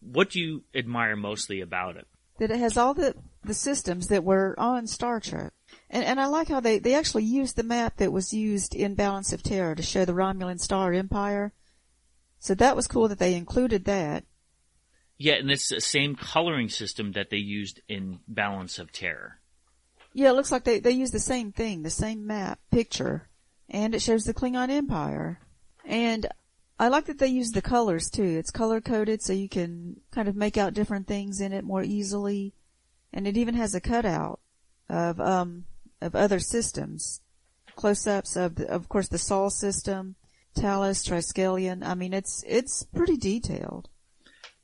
what do you admire mostly about it? That it has all the systems that were on Star Trek. And I like how they actually used the map that was used in Balance of Terror to show the Romulan Star Empire. So that was cool that they included that. Yeah, and it's the same coloring system that they used in Balance of Terror. Yeah, it looks like they used the same thing, the same map picture. And it shows the Klingon Empire. And I like that they use the colors, too. It's color-coded so you can kind of make out different things in it more easily. And it even has a cutout of other systems. Close-ups of course, the Sol system, Talos, Triskelion. I mean, it's pretty detailed.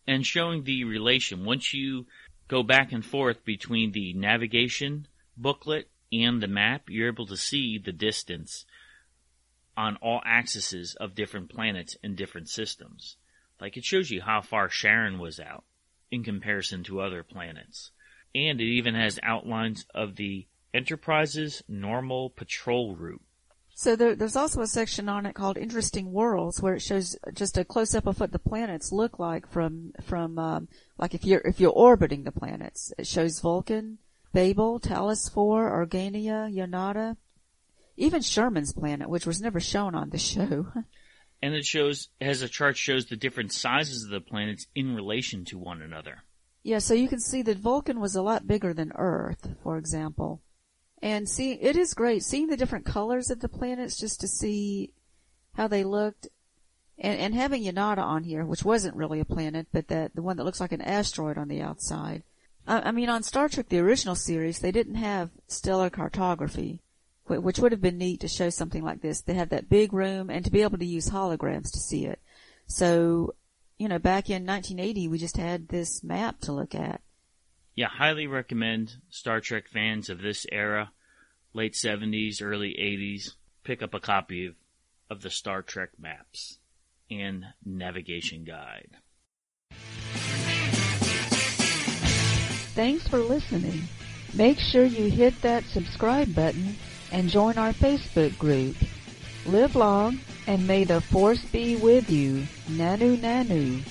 And showing the relation. Once you go back and forth between the navigation booklet and the map, you're able to see the distance on all axes of different planets and different systems. Like, it shows you how far Charon was out in comparison to other planets. And it even has outlines of the Enterprise's normal patrol route. So there's also a section on it called Interesting Worlds, where it shows just a close-up of what the planets look like from like if you're orbiting the planets. It shows Vulcan, Babel, Talos IV, Organia, Yonada, even Sherman's planet, which was never shown on the show. And it has a chart that shows the different sizes of the planets in relation to one another. Yeah, so you can see that Vulcan was a lot bigger than Earth, for example. And it is great seeing the different colors of the planets just to see how they looked. And having Yonada on here, which wasn't really a planet, but the one that looks like an asteroid on the outside. I mean, on Star Trek, the original series, they didn't have stellar cartography, which would have been neat to show something like this. They have that big room and to be able to use holograms to see it. So, you know, back in 1980, we just had this map to look at. Yeah, highly recommend Star Trek fans of this era, late 70s, early 80s, pick up a copy of the Star Trek Maps and Navigation Guide. Thanks for listening. Make sure you hit that subscribe button and join our Facebook group. Live long, and may the force be with you. Nanu Nanu.